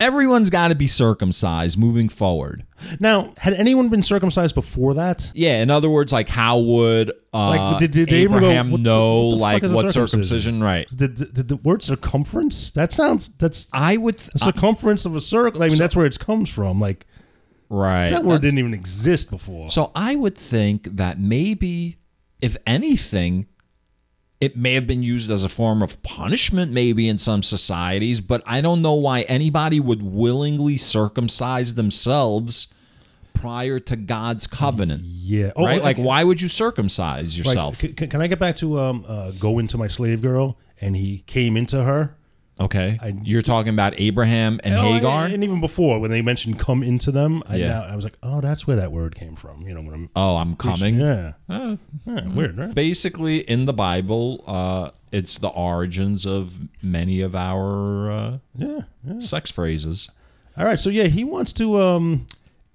everyone's got to be circumcised moving forward. Now, had anyone been circumcised before that? Yeah, in other words, like, how would uh, like, did, did Abraham go, what, know, what like, what circumcision? circumcision? Right. Did, did, did the word circumference? That sounds... That's I would... The circumference I, of a circle. I mean, so, that's where it comes from, like... Right. That word That's, didn't even exist before. So I would think that maybe, if anything, it may have been used as a form of punishment maybe in some societies, but I don't know why anybody would willingly circumcise themselves prior to God's covenant. Yeah. Oh, right? Like, why would you circumcise yourself? Like, can, can I get back to um, uh, go into my slave girl and he came into her? Okay, I, you're talking about Abraham and oh, Hagar, and, and even before when they mentioned "come into them," I, yeah. now, I was like, "Oh, that's where that word came from." You know, when I'm oh, I'm coming. Yeah, oh, yeah weird, right? Basically, in the Bible, uh, it's the origins of many of our uh, yeah, yeah sex phrases. All right, so yeah, he wants to um,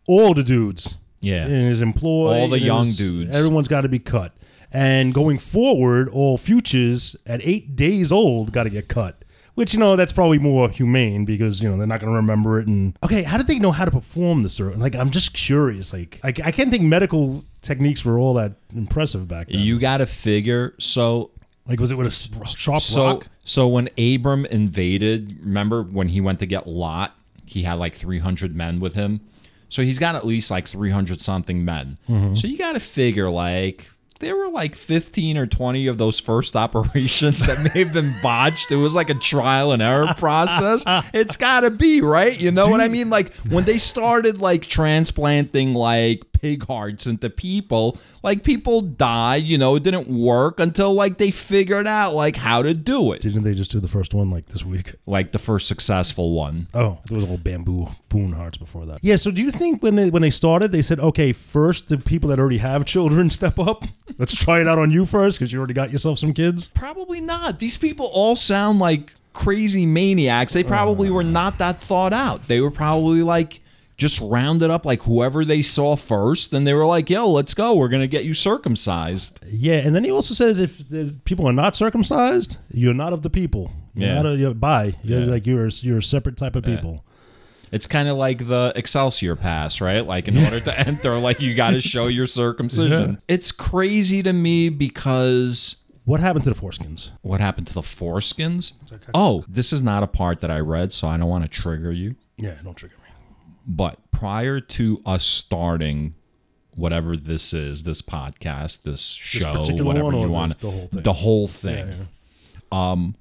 all the dudes, yeah, and his employ, all the young his, dudes, everyone's got to be cut, and going forward, all futures at eight days old got to get cut. Which, you know, that's probably more humane because, you know, they're not going to remember it. And okay, how did they know how to perform this? Like, I'm just curious. Like, I, I can't think medical techniques were all that impressive back then. You got to figure. So, like, was it with a sharp so, rock? So when Abram invaded, remember when he went to get Lot, he had like three hundred men with him. So he's got at least like three hundred something men. Mm-hmm. So you got to figure, like... There were like fifteen or twenty of those first operations that may have been botched. It was like a trial and error process. It's got to be, right? You know what I mean? Like when they started like transplanting like pig hearts into people, like people died, you know, it didn't work until like they figured out like how to do it. Didn't they just do the first one like this week? Like the first successful one. Oh, there was all bamboo boon hearts before that. Yeah, so do you think when they when they started, they said, okay, first the people that already have children step up? Let's try it out on you first because you already got yourself some kids? Probably not. These people all sound like crazy maniacs. They probably uh, were not that thought out. They were probably like just rounded up like whoever they saw first. And they were like, yo, let's go. We're going to get you circumcised. Yeah. And then he also says if the people are not circumcised, you're not of the people. You're yeah. not a, you're, bye. You're, yeah. like, you're, you're a separate type of yeah. people. It's kind of like the Excelsior Pass, right? Like in order to enter, like you got to show your circumcision. Yeah. It's crazy to me because... What happened to the foreskins? What happened to the foreskins? Okay. Oh, this is not a part that I read, so I don't want to trigger you. Yeah, don't trigger me. But prior to us starting whatever this is, this podcast, this show, this whatever you want, the whole thing, the whole thing yeah, yeah. Um,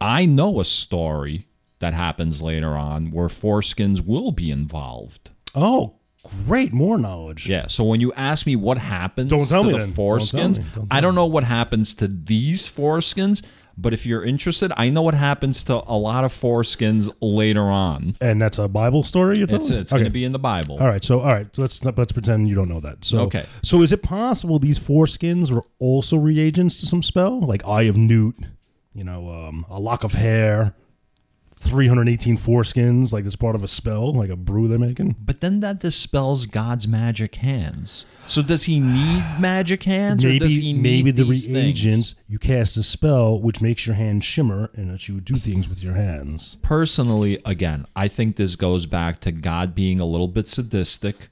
I know a story... that happens later on where foreskins will be involved. Oh, great. More knowledge. Yeah. So when you ask me what happens don't tell to me the then. foreskins, don't tell me. Don't tell I don't know what happens to these foreskins, but if you're interested, I know what happens to a lot of foreskins later on. And that's a Bible story you're telling? It's, it's okay. going to be in the Bible. All right. So, all right. So let's, let's pretend you don't know that. So, okay. So is it possible these foreskins were also reagents to some spell? Like Eye of Newt, you know, um, a lock of hair. three hundred eighteen foreskins, like it's part of a spell, like a brew they're making. But then that dispels God's magic hands. So does he need magic hands, maybe, or does he need maybe the these reagents? Things? You cast a spell which makes your hand shimmer and that you do things with your hands. Personally, again, I think this goes back to God being a little bit sadistic.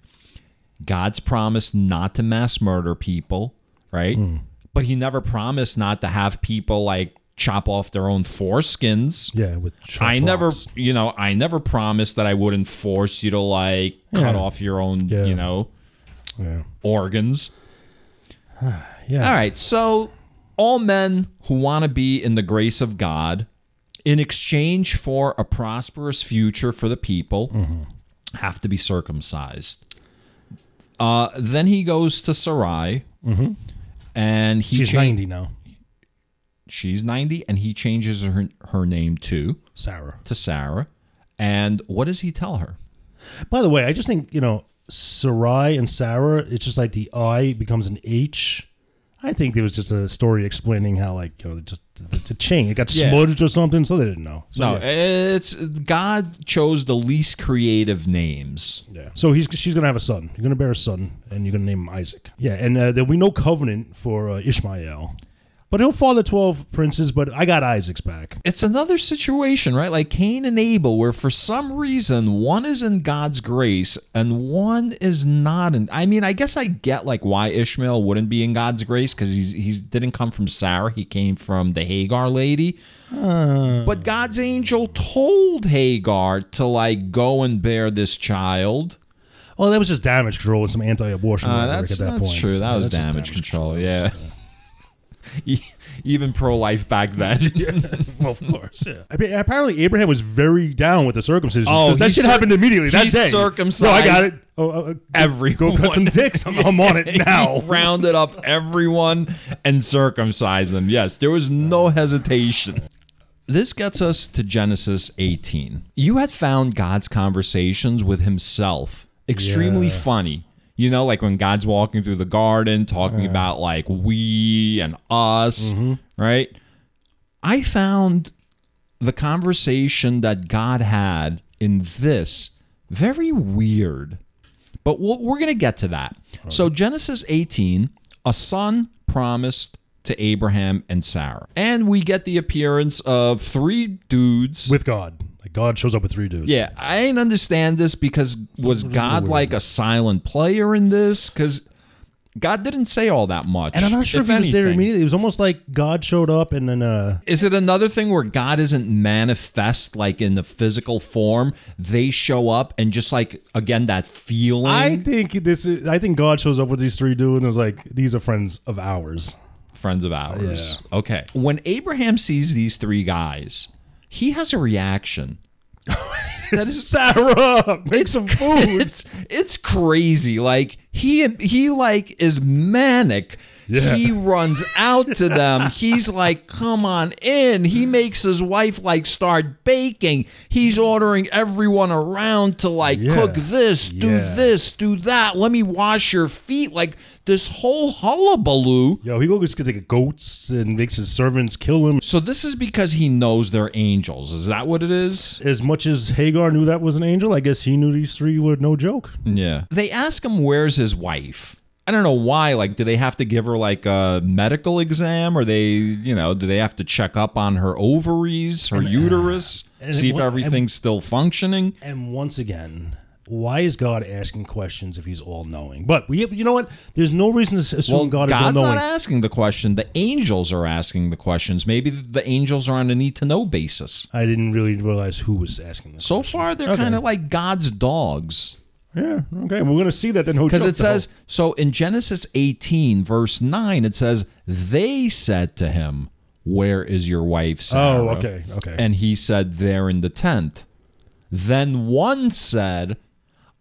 God's promised not to mass murder people, right? Mm. But he never promised not to have people like chop off their own foreskins. Yeah, with sharp I never, rocks. you know, I never promised that I wouldn't force you to like yeah. cut off your own, yeah. you know, yeah. organs. yeah. All right. So all men who want to be in the grace of God in exchange for a prosperous future for the people mm-hmm. have to be circumcised. Uh, then he goes to Sarai mm-hmm. and he she's cha- ninety now. She's ninety, and he changes her, her name to Sarah. To Sarah. And what does he tell her? By the way, I just think, you know, Sarai and Sarah, it's just like the I becomes an H. I think there was just a story explaining how, like, you know, just the, the chain, it got yeah. smudged or something, so they didn't know. So, no, yeah. it's God chose the least creative names. Yeah. So he's she's gonna have a son. You're gonna bear a son, and you're gonna name him Isaac. Yeah, and uh, there'll be no covenant for uh, Ishmael. But he'll father twelve princes, but I got Isaac's back. It's another situation, right? Like Cain and Abel, where for some reason, one is in God's grace and one is not. In, I mean, I guess I get like why Ishmael wouldn't be in God's grace because he's he didn't come from Sarah. He came from the Hagar lady. Uh. But God's angel told Hagar to like go and bear this child. Well, that was just damage control with some anti-abortion. Uh, that's at that that's point. true. That yeah, was damage, damage control, control. Yeah. yeah. Even pro-life back then. yeah. Well, of course. Yeah. I mean, apparently, Abraham was very down with the circumcision. Oh, that shit cir- happened immediately that day. He circumcised. No, I got it. Oh, uh, everyone. Go cut some dicks. I'm, I'm on it now. He rounded up everyone and circumcised them. Yes, there was no hesitation. This gets us to Genesis eighteen. You had found God's conversations with himself extremely yeah. funny. You know, like when God's walking through the garden, talking yeah. about like we and us, mm-hmm. right? I found the conversation that God had in this very weird, but we'll, we're going to get to that. Right. So Genesis eighteen, a son promised to Abraham and Sarah. And we get the appearance of three dudes. With God. God shows up with three dudes. Yeah, I ain't understand this because was God like a silent player in this? Because God didn't say all that much. And I'm not sure if he was there immediately. It was almost like God showed up and then... Uh... Is it another thing where God isn't manifest like in the physical form? They show up and just like, again, that feeling? I think this. Is, I think God shows up with these three dudes and was like, these are friends of ours. Friends of ours. Yeah. Okay. When Abraham sees these three guys, he has a reaction. That is Sarah. Make some food. It's, it's crazy. Like he he like is manic. Yeah. He runs out to them. He's like, come on in. He makes his wife like start baking. He's ordering everyone around to like yeah. cook this, do yeah. this, do that. Let me wash your feet. Like this whole hullabaloo. Yo, he goes to get goats and makes his servants kill him. So this is because he knows they're angels. Is that what it is? As much as Hagar knew that was an angel, I guess he knew these three were no joke. Yeah. They ask him, where's his wife? I don't know why. Like, do they have to give her like a medical exam, or they, you know, do they have to check up on her ovaries, her and, uterus, uh, see if what, everything's and, still functioning? And once again, why is God asking questions if He's all knowing? But we, you know what? There's no reason to assume well, God is all knowing. God's not asking the question. The angels are asking the questions. Maybe the angels are on a need to know basis. I didn't really realize who was asking this. So question. far, they're okay. kind of like God's dogs. Yeah, okay. We're going to see that then. Because it says, so in Genesis eighteen, verse nine, it says, they said to him, where is your wife, Sarah? Oh, okay, okay. And he said, they're in the tent. Then one said,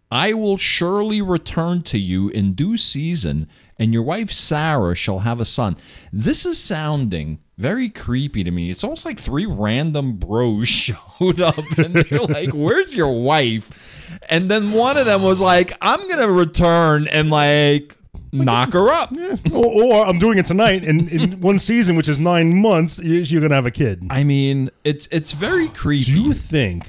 I will surely return to you in due season, and your wife, Sarah, shall have a son. This is sounding very creepy to me. It's almost like three random bros showed up, and they're like, where's your wife? And then one of them was like, I'm going to return and like knock her up. Yeah. Or, or I'm doing it tonight, and in one season, which is nine months, you're going to have a kid. I mean, it's it's very creepy. Do you think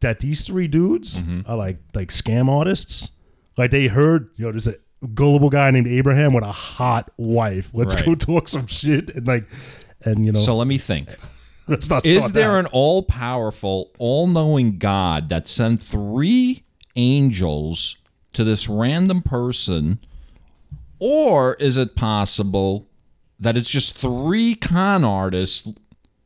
that these three dudes mm-hmm. are like like scam artists? Like they heard, you know, there's a gullible guy named Abraham with a hot wife. Let's right. go talk some shit and like, and you know. So let me think. Let's not start Is there that. an all-powerful, all-knowing God that sent three angels to this random person, or is it possible that it's just three con artists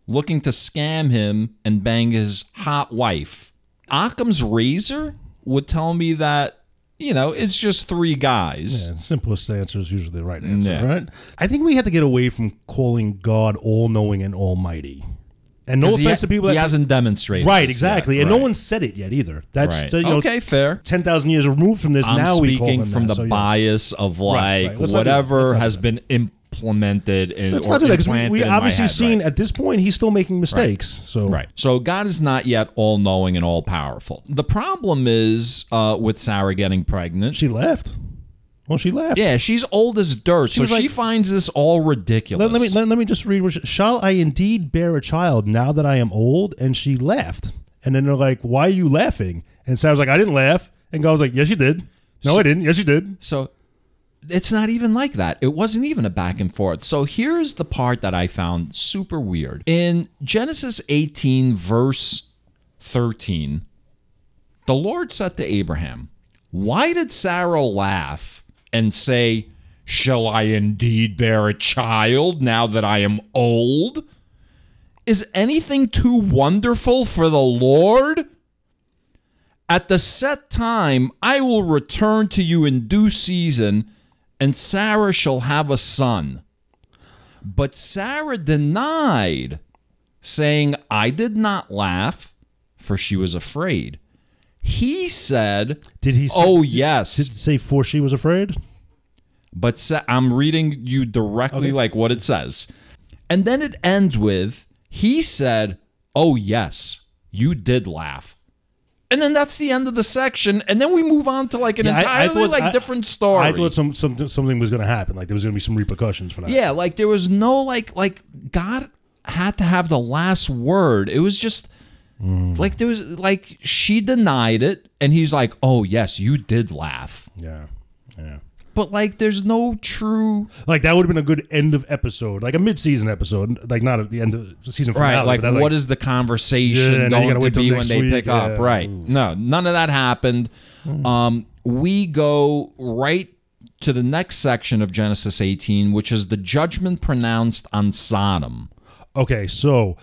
looking to scam him and bang his hot wife? Occam's razor would tell me that, you know, it's just three guys. Yeah, simplest answer is usually the right answer, yeah. right? I think we have to get away from calling God all-knowing and almighty. And no offense ha- to people. He that hasn't demonstrated. Right, exactly. Yet, right. And no one said it yet either. That's right. the, you know, okay, fair. ten thousand years removed from this, I'm now we call them I'm speaking from that, the so bias know. Of like right, right. whatever has been implemented in Let's not do that, because we obviously seen right. at this point he's still making mistakes. Right. So. right. So God is not yet all-knowing and all-powerful. The problem is uh, with Sarah getting pregnant. She left. Well, she left. Yeah, she's old as dirt, she so like, she finds this all ridiculous. Let, let me let, let me just read. What she, Shall I indeed bear a child now that I am old? And she laughed. And then they're like, why are you laughing? And Sarah's like, I didn't laugh. And God was like, yes, you did. No, so, I didn't. Yes, you did. So it's not even like that. It wasn't even a back and forth. So here's the part that I found super weird. In Genesis eighteen, verse thirteen, the Lord said to Abraham, why did Sarah laugh and say, shall I indeed bear a child now that I am old? Is anything too wonderful for the Lord? At the set time, I will return to you in due season, and Sarah shall have a son. But Sarah denied, saying, I did not laugh, for she was afraid. He said, "Did he? Say, oh yes. Did it say for she was afraid?" But sa- I'm reading you directly, okay. like what it says, and then it ends with, "He said, oh yes, you did laugh," and then that's the end of the section, and then we move on to like an yeah, entirely I, I thought, like I, different story. I thought some, some something was going to happen, like there was going to be some repercussions for that. Yeah, like there was no like like God had to have the last word. It was just. Mm. Like there was, like she denied it, and he's like, "Oh yes, you did laugh." Yeah, yeah. But like, there's no true. Like that would have been a good end of episode, like a mid-season episode, like not at the end of the season finale. Right. Like, that, like what is the conversation yeah, going to be when they week. pick yeah. up? Right. Ooh. No, none of that happened. Mm. Um, we go right to the next section of Genesis eighteen, which is the judgment pronounced on Sodom. Okay, so.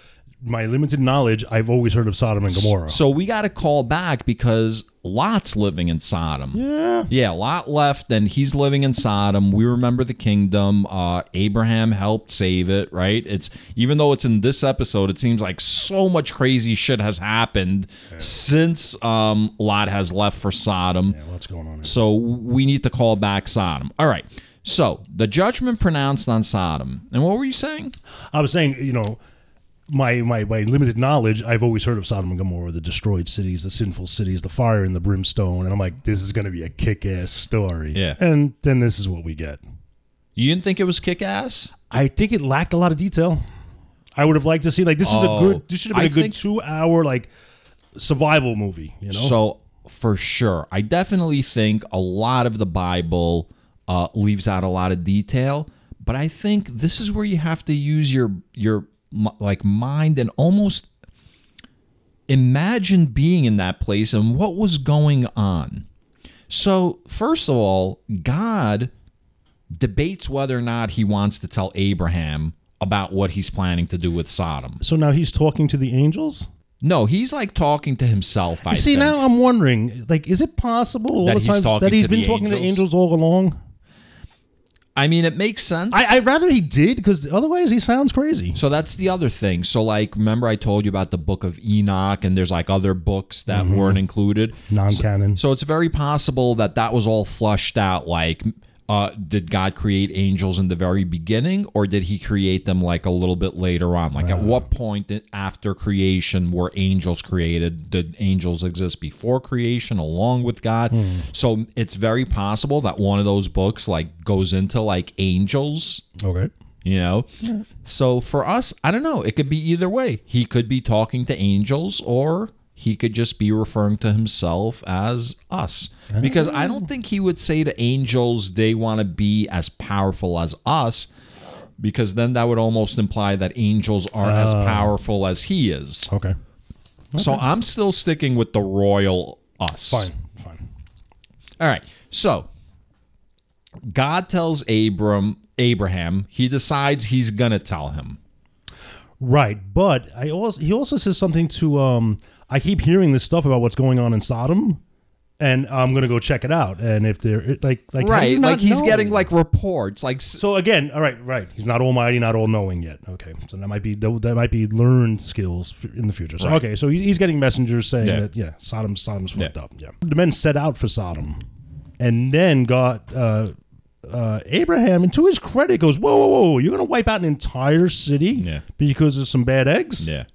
My limited knowledge, I've always heard of Sodom and Gomorrah. So we got to call back because Lot's living in Sodom. Yeah. Yeah, Lot left and he's living in Sodom. We remember the kingdom. Uh, Abraham helped save it, right? It's even though it's in this episode, it seems like so much crazy shit has happened yeah. since um, Lot has left for Sodom. Yeah, what's going on here? So we need to call back Sodom. All right. So the judgment pronounced on Sodom. And what were you saying? I was saying, you know, My, my my limited knowledge, I've always heard of Sodom and Gomorrah, the destroyed cities, the sinful cities, the fire and the brimstone. And I'm like, this is going to be a kick-ass story. Yeah. And then this is what we get. You didn't think it was kick-ass? I think it lacked a lot of detail. I would have liked to see, like, this oh, is a good, this should have been I a good think, two-hour, like, survival movie, you know? So, for sure. I definitely think a lot of the Bible uh, leaves out a lot of detail. But I think this is where you have to use your your... like mind and almost imagine being in that place and what was going on. So first of all, God debates whether or not he wants to tell Abraham about what he's planning to do with Sodom. So now he's talking to the angels? No, he's like talking to himself. I see, think. Now I'm wondering, like, is it possible all that the he's times that he's been talking angels? to angels all along? I mean, it makes sense. I, I'd rather he did, because otherwise he sounds crazy. So that's the other thing. So, like, remember I told you about the Book of Enoch, and there's, like, other books that mm-hmm. weren't included. Non-canon. So, so it's very possible that that was all flushed out, like, Uh, did God create angels in the very beginning, or did he create them like a little bit later on? Like, right. At what point after creation were angels created? Did angels exist before creation along with God? Hmm. So it's very possible that one of those books like goes into like angels. Okay. You know, yeah. So for us, I don't know. It could be either way. He could be talking to angels, or he could just be referring to himself as us, because I don't think he would say to angels they want to be as powerful as us, because then that would almost imply that angels are uh, as powerful as he is. Okay. Okay. So I'm still sticking with the royal us. Fine. Fine. All right. So God tells Abram, Abraham, he decides he's going to tell him. Right. But I also, he also says something to, um, I keep hearing this stuff about what's going on in Sodom, and I'm going to go check it out. And if they're like, like, right, like he's know? getting like reports, like, so again, all right, right. He's not almighty, not all knowing yet. Okay. So that might be, that might be learned skills in the future. So, right. Okay. So he's getting messengers saying yeah. that, yeah, Sodom, Sodom's fucked yeah. up. Yeah. The men set out for Sodom, and then got, uh, Uh, Abraham, and to his credit, goes, whoa, whoa, whoa, you're going to wipe out an entire city yeah. because of some bad eggs? Yeah.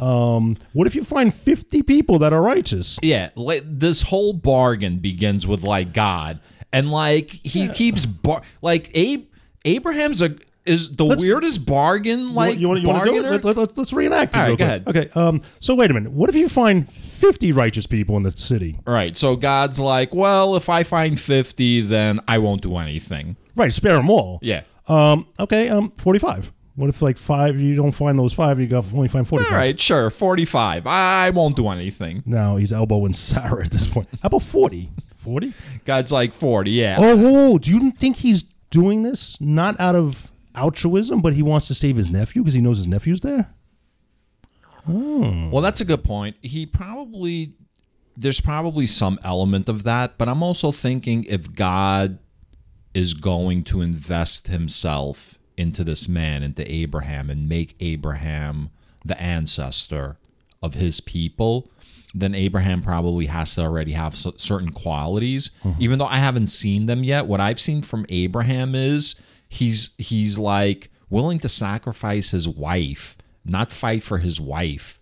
Um, what if you find fifty people that are righteous? Yeah, like, this whole bargain begins with, like, God. And, like, he yeah. keeps, bar- like, Ab- Abraham's a, is the let's, weirdest bargain, like, you wanna, you wanna bargainer? Let, let, let's, let's reenact it. All right, go ahead. Okay, um, so wait a minute. What if you find fifty righteous people in the city? All right, so God's like, well, if I find fifty, then I won't do anything. Right, spare them all. Yeah. Um. Okay, Um. forty-five. What if, like, five, you don't find those five, you only find forty-five? All right, sure, forty-five. I won't do anything. No, he's elbowing Sarah at this point. How about forty? forty? God's like, forty, yeah. Oh, whoa, whoa, do you think he's doing this not out of altruism, but he wants to save his nephew because he knows his nephew's there? Hmm. Well, that's a good point. He probably, there's probably some element of that, but I'm also thinking if God is going to invest himself into this man, into Abraham, and make Abraham the ancestor of his people, then Abraham probably has to already have certain qualities. Mm-hmm. Even though I haven't seen them yet, what I've seen from Abraham is He's he's like willing to sacrifice his wife, not fight for his wife,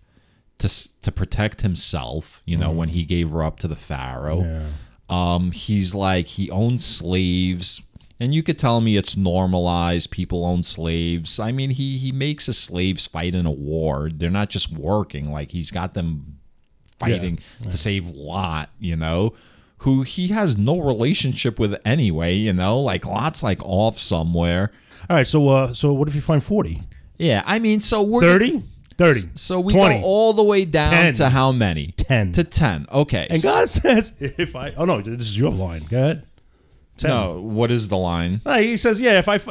to to protect himself. You know, mm. when he gave her up to the Pharaoh, yeah. um, he's like he owns slaves, and you could tell me it's normalized. People own slaves. I mean, he he makes his slaves fight in a war. They're not just working. Like, he's got them fighting yeah. to yeah. save Lot. You know, who he has no relationship with anyway, you know, like Lot's like off somewhere. All right, so uh, so what if you find forty? Yeah, I mean, so we're thirty, thirty. So we twenty, go all the way down ten, to how many? Ten to ten. Okay. And so, God says, if I oh no, this is your line. Go ahead. ten. No, what is the line? Uh, he says, yeah, if I if,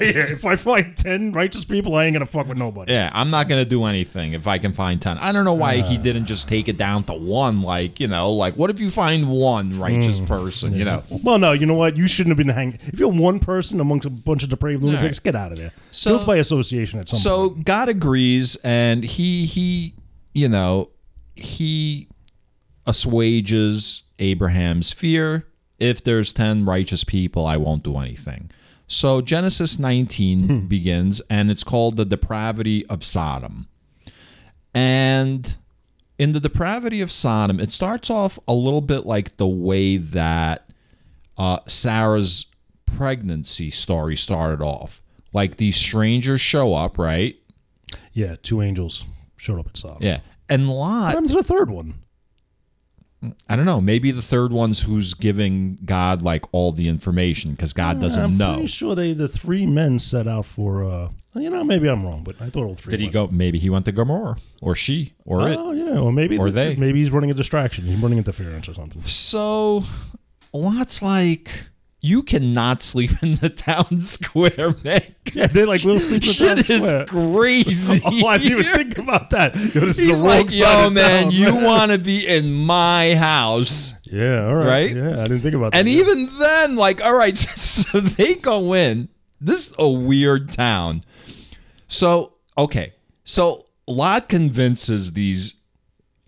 yeah, if I find ten righteous people, I ain't gonna fuck with nobody. Yeah, I'm not gonna do anything if I can find ten. I don't know why uh, he didn't just take it down to one. Like, you know, like what if you find one righteous mm, person? Yeah. You know. Well, no, you know what? You shouldn't have been hanging. If you're one person amongst a bunch of depraved lunatics, right. Get out of there. So you'll play association at some. So point. God agrees, and he he, you know, he assuages Abraham's fear. If there's ten righteous people, I won't do anything. So Genesis nineteen hmm. begins, and it's called the depravity of Sodom. And in the depravity of Sodom, it starts off a little bit like the way that uh, Sarah's pregnancy story started off. Like, these strangers show up, right? Yeah, two angels showed up at Sodom. Yeah, and Lot. What happened to the third one? I don't know. Maybe the third one's who's giving God like all the information, because God doesn't I'm know. I'm pretty sure they the three men set out for. Uh, you know, maybe I'm wrong, but I thought all three. Did he went. go? Maybe he went to Gomorrah, or she, or oh, it. Oh yeah, or maybe or the, they. Maybe he's running a distraction. He's running interference or something. So, Lot's like, you cannot sleep in the town square, man. Yeah, they like will sleep in the town square. Shit is crazy. Oh, I didn't even think about that. Yo, this He's is the like, yo, man, you want to be in my house. Yeah, all right. Right? Yeah, I didn't think about that. And yet. Even then, like, all right, so they go in. This is a weird town. So, okay. So Lot convinces these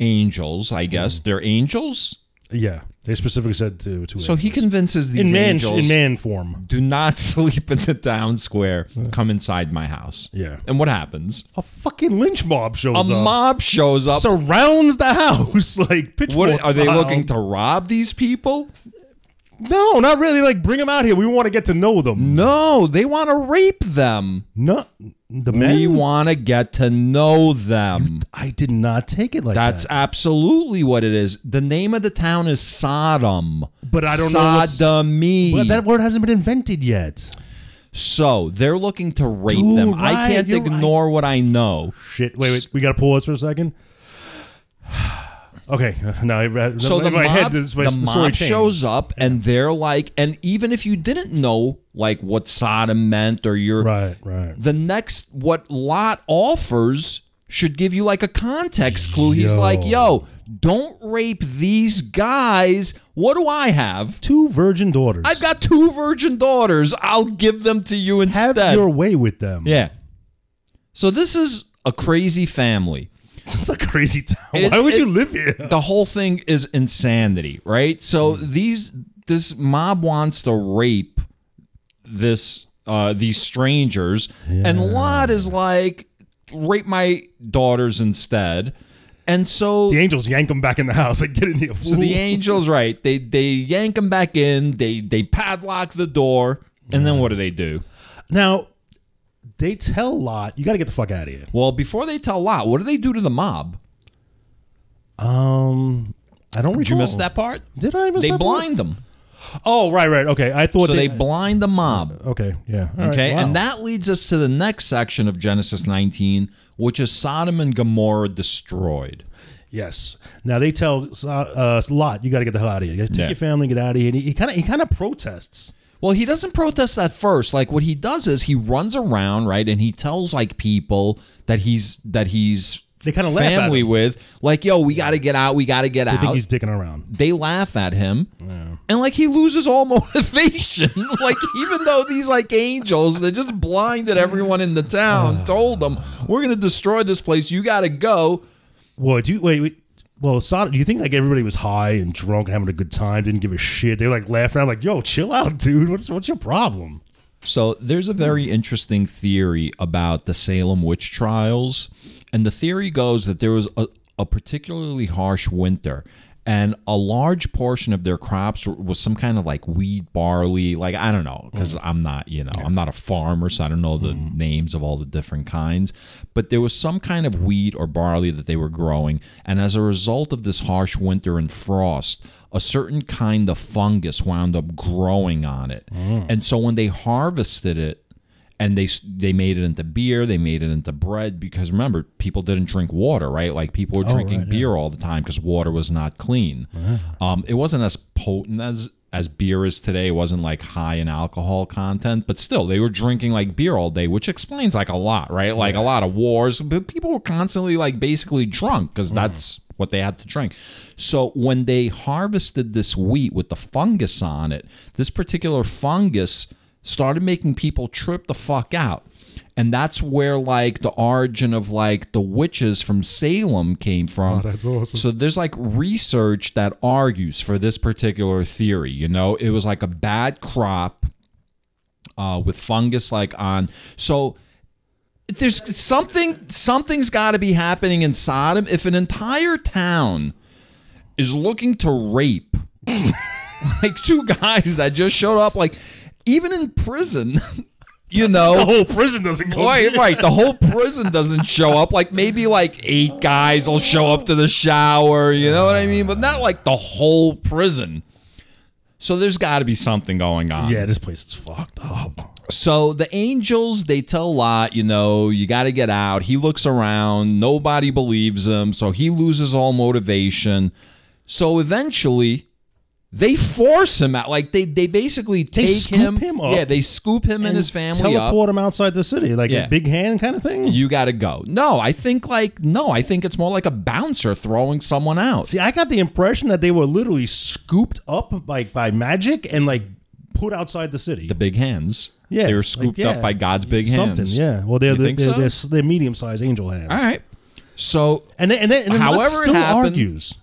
angels, I guess. Mm. They're angels? Yeah. They specifically said to, to so angels. He convinces these in man, angels in man form. Do not sleep in the town square. Yeah. Come inside my house. Yeah. And what happens? A fucking lynch mob shows a up. A mob shows up, surrounds the house like pitchforks. Are they looking to rob these people? No, not really. Like, bring them out here. We want to get to know them. No, they want to rape them. No, the men? We want to get to know them. I did not take it like That's that. That's absolutely what it is. The name of the town is Sodom. But I don't Sodomy. know. Sodomy. But that word hasn't been invented yet. So they're looking to rape Dude, them. Right, I can't ignore right. what I know. Shit. Wait, wait. We got to pause for a second. Okay, now I, so the my mob, head, this, my the mob shows up, and they're like, and even if you didn't know like what Sodom meant or your right, right, the next what Lot offers should give you like a context clue. He's yo. like, "Yo, don't rape these guys. What do I have? Two virgin daughters. I've got two virgin daughters. I'll give them to you instead. Have your way with them." Yeah. So this is a crazy family. It's a crazy town. It, Why would it, you live here? The whole thing is insanity, right? So these, this mob wants to rape this uh, these strangers, yeah. and Lot is like, rape my daughters instead. And so the angels yank them back in the house. Like, get in here. Fool. So the angels, right? They they yank them back in. They they padlock the door, and yeah. then what do they do? Now. They tell Lot, you got to get the fuck out of here. Well, before they tell Lot, what do they do to the mob? Um, I don't recall. Did you miss that part? Did I miss they that part? They blind them. Oh, right, right. Okay, I thought so they... So they blind the mob. Okay, yeah. All okay, right, wow. And that leads us to the next section of Genesis nineteen, which is Sodom and Gomorrah destroyed. Yes. Now they tell uh, Lot, you got to get the hell out of here. You gotta take yeah. your family, get out of here. And he kind of he kind of protests. Well, he doesn't protest at first. Like, what he does is he runs around, right, and he tells like people that he's that he's they kind of family laugh at with, like, yo, we got to get out, we got to get they out. They think he's dicking around. They laugh at him, yeah. and like he loses all motivation. Like, even though these like angels, they just blinded everyone in the town, told them we're gonna destroy this place. You got to go. What? Do you, wait, wait. Well, Sodom, you think like everybody was high and drunk and having a good time, didn't give a shit. They were like laughing. I'm like, yo, chill out, dude. What's what's your problem? So there's a very interesting theory about the Salem witch trials. And the theory goes that there was a, a particularly harsh winter and a large portion of their crops was some kind of like wheat, barley. Like, I don't know, because mm. I'm not, you know, I'm not a farmer, so I don't know the mm. names of all the different kinds. But there was some kind of wheat or barley that they were growing. And as a result of this harsh winter and frost, a certain kind of fungus wound up growing on it. Mm. And so when they harvested it, and they they made it into beer, they made it into bread, because remember, people didn't drink water, right? Like, people were drinking oh, right, beer yeah. all the time because water was not clean. Uh-huh. Um, it wasn't as potent as, as beer is today. It wasn't, like, high in alcohol content. But still, they were drinking, like, beer all day, which explains, like, a lot, right? Like, yeah. a lot of wars. But people were constantly, like, basically drunk because mm. that's what they had to drink. So when they harvested this wheat with the fungus on it, this particular fungus started making people trip the fuck out. And that's where, like, the origin of, like, the witches from Salem came from. Oh, that's awesome. So there's, like, research that argues for this particular theory, you know? It was, like, a bad crop uh, with fungus, like, on... So... There's something, something's got to be happening in Sodom. If an entire town is looking to rape, like two guys that just showed up, like even in prison, you know, the whole prison doesn't go. Right, right. The whole prison doesn't show up. Like maybe like eight guys will show up to the shower. You know what I mean? But not like the whole prison. So there's got to be something going on. Yeah, this place is fucked up. So the angels, they tell Lot, you know, you got to get out. He looks around. Nobody believes him. So he loses all motivation. So eventually they force him out. Like they, they basically take they scoop him. him up yeah, they scoop him and, and his family teleport up. Teleport him outside the city. Like yeah. a big hand kind of thing. You got to go. No, I think like, no, I think it's more like a bouncer throwing someone out. See, I got the impression that they were literally scooped up like by magic and like put outside the city. The big hands. Yeah, they were scooped like, yeah, up by God's big something, hands. Yeah, well, they're they're, so? they're they're medium-sized angel hands. All right. So, and then, and then, and then however Lot still it happened, argues.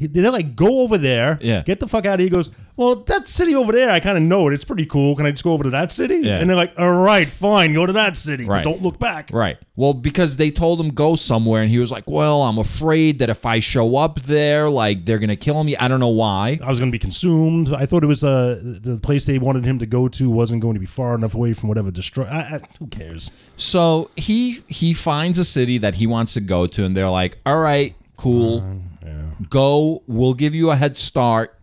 He, they're like, go over there, yeah. get the fuck out of here. He goes, well, that city over there, I kind of know it. It's pretty cool. Can I just go over to that city? Yeah. And they're like, all right, fine, go to that city. Right. But don't look back. Right. Well, because they told him go somewhere, and he was like, well, I'm afraid that if I show up there, like, they're going to kill me. I don't know why. I was going to be consumed. I thought it was uh, the place they wanted him to go to wasn't going to be far enough away from whatever destroy. I, I, who cares? So he, he finds a city that he wants to go to, and they're like, all right, cool. Uh, yeah. Go. We'll give you a head start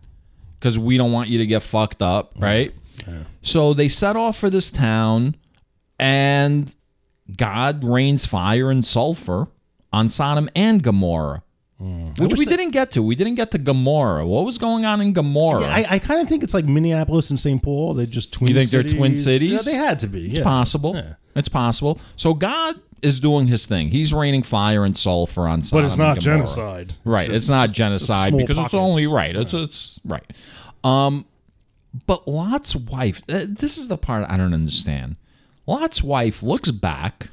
because we don't want you to get fucked up, right? Yeah. So they set off for this town, and God rains fire and sulfur on Sodom and Gomorrah, mm. which we that, didn't get to. We didn't get to Gomorrah. What was going on in Gomorrah? Yeah, I, I kind of think it's like Minneapolis and Saint Paul. They're just twin cities. You think cities. They're twin cities? Yeah, they had to be. It's yeah. possible. Yeah. It's possible. So God is doing his thing. He's raining fire and sulfur on Sodom and Gomorrah. But it's not genocide. Right. It's, it's not genocide because pockets. It's only right. It's, right. it's right. Um, but Lot's wife, uh, this is the part I don't understand. Lot's wife looks back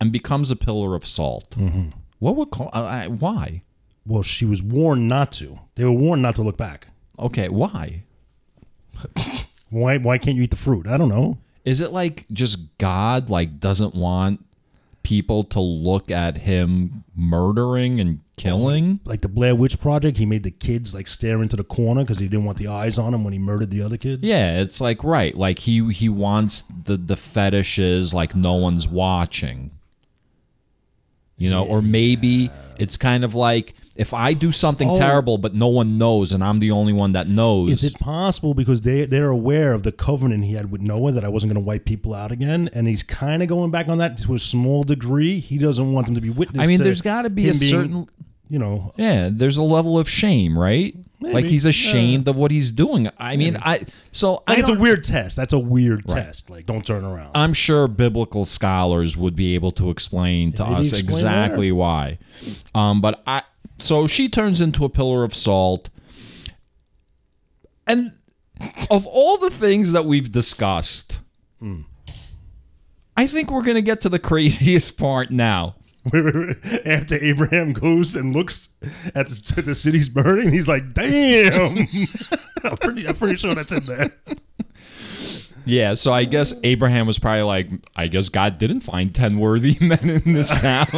and becomes a pillar of salt. Mm-hmm. What would call, uh, why? Well, she was warned not to. They were warned not to look back. Okay. Why? why, why can't you eat the fruit? I don't know. Is it like just God like doesn't want people to look at him murdering and killing? Like the Blair Witch Project, he made the kids like stare into the corner because he didn't want the eyes on him when he murdered the other kids. Yeah, it's like, right, like he he wants the, the fetishes like no one's watching. You know, yeah. Or maybe it's kind of like if I do something oh. terrible but no one knows and I'm the only one that knows. Is it possible because they, they're aware of the covenant he had with Noah that I wasn't going to wipe people out again, and he's kind of going back on that to a small degree. He doesn't want them to be witness. I mean, to there's got to be a being, certain, you know. Yeah, there's a level of shame, right? Maybe. Like he's ashamed yeah. of what he's doing. I mean, maybe. I so like I it's a weird test. That's a weird right. test. Like, don't turn around. I'm sure biblical scholars would be able to explain to Did us explain exactly that? Why. Um, but I so she turns into a pillar of salt, and of all the things that we've discussed, mm. I think we're gonna get to the craziest part now. After Abraham goes and looks at the, the city's burning, he's like, damn. I'm, pretty, I'm pretty sure that's in there. Yeah, so I guess Abraham was probably like, I guess God didn't find ten worthy men in this town.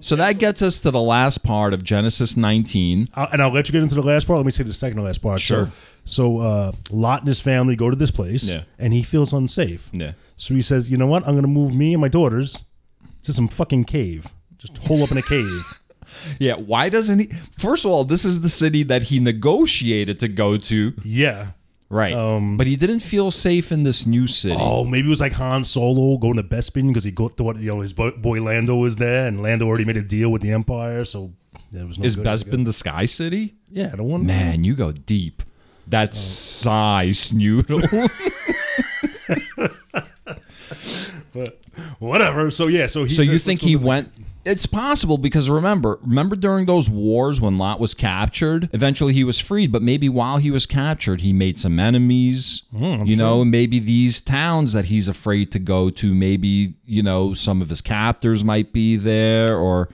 So that gets us to the last part of Genesis nineteen. I'll, and I'll let you get into the last part. Let me say the second to last part. Sure. So, so uh, Lot and his family go to this place, yeah. and he feels unsafe. Yeah. So he says, you know what? I'm going to move me and my daughters to some fucking cave. Just hole up in a cave. Yeah, why doesn't he? First of all, this is the city that he negotiated to go to. Yeah. Right. Um, but he didn't feel safe in this new city. Oh, maybe it was like Han Solo going to Bespin because he got thought, you know, his boy Lando was there, and Lando already made a deal with the Empire, so there was no Is good Bespin the Sky City? Yeah, the one. Man, you go deep. That's oh. sigh, snoodle. But whatever. So yeah. So he. So you think he went? It's possible because remember, remember during those wars when Lot was captured, eventually he was freed. But maybe while he was captured, he made some enemies. Mm, you sure. know, maybe these towns that he's afraid to go to. Maybe you know some of his captors might be there. Or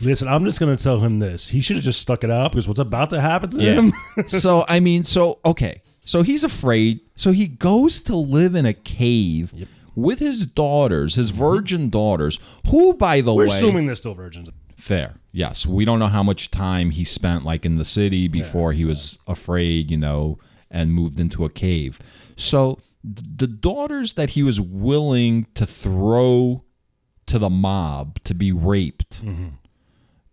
listen, I'm just gonna tell him this. He should have just stuck it out because what's about to happen to yeah. him. So I mean, so okay, so he's afraid. So he goes to live in a cave. Yep. With his daughters, his virgin daughters, who, by the We're way... We're assuming they're still virgins. Fair, yes. We don't know how much time he spent, like, in the city before yeah, he was yeah. afraid, you know, and moved into a cave. So the daughters that he was willing to throw to the mob to be raped, mm-hmm.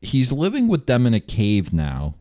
he's living with them in a cave now.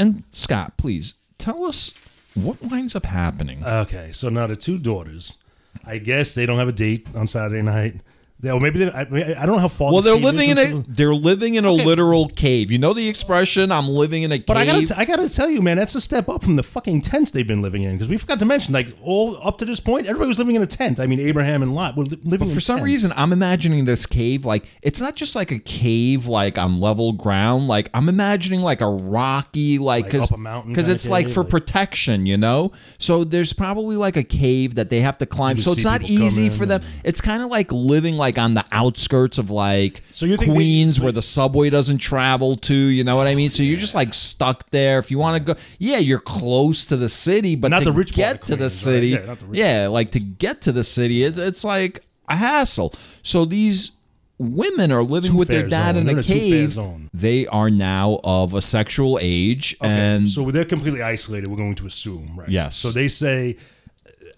And, Scott, please, tell us what winds up happening. Okay, so now the two daughters... I guess they don't have a date on Saturday night. They, or maybe they, I, I don't know how far. Well, they're living in a they're living in a okay. literal cave. You know the expression, "I'm living in a cave." But I gotta t- I gotta tell you, man, that's a step up from the fucking tents they've been living in. Because we forgot to mention, like all up to this point, everybody was living in a tent. I mean, Abraham and Lot were li- living. But for in some tents. reason, I'm imagining this cave like it's not just like a cave, like on level ground. Like I'm imagining like a rocky, like because like up a mountain because it's like for like. protection, you know. So there's probably like a cave that they have to climb. So it's not easy for them. It's kind of like living like. like on the outskirts of like so you think Queens we, where the subway doesn't travel to, you know what I mean? So yeah. you're just like stuck there. If you want to go, yeah, you're close to the city, but not to the rich get to Queens, the city, right? yeah, the rich yeah, like to get to the city, it, it's like a hassle. So these women are living two with their dad zone. in They're a cave. They are now of a sexual age. Okay. And so they're completely isolated, we're going to assume, right? Yes. So they say,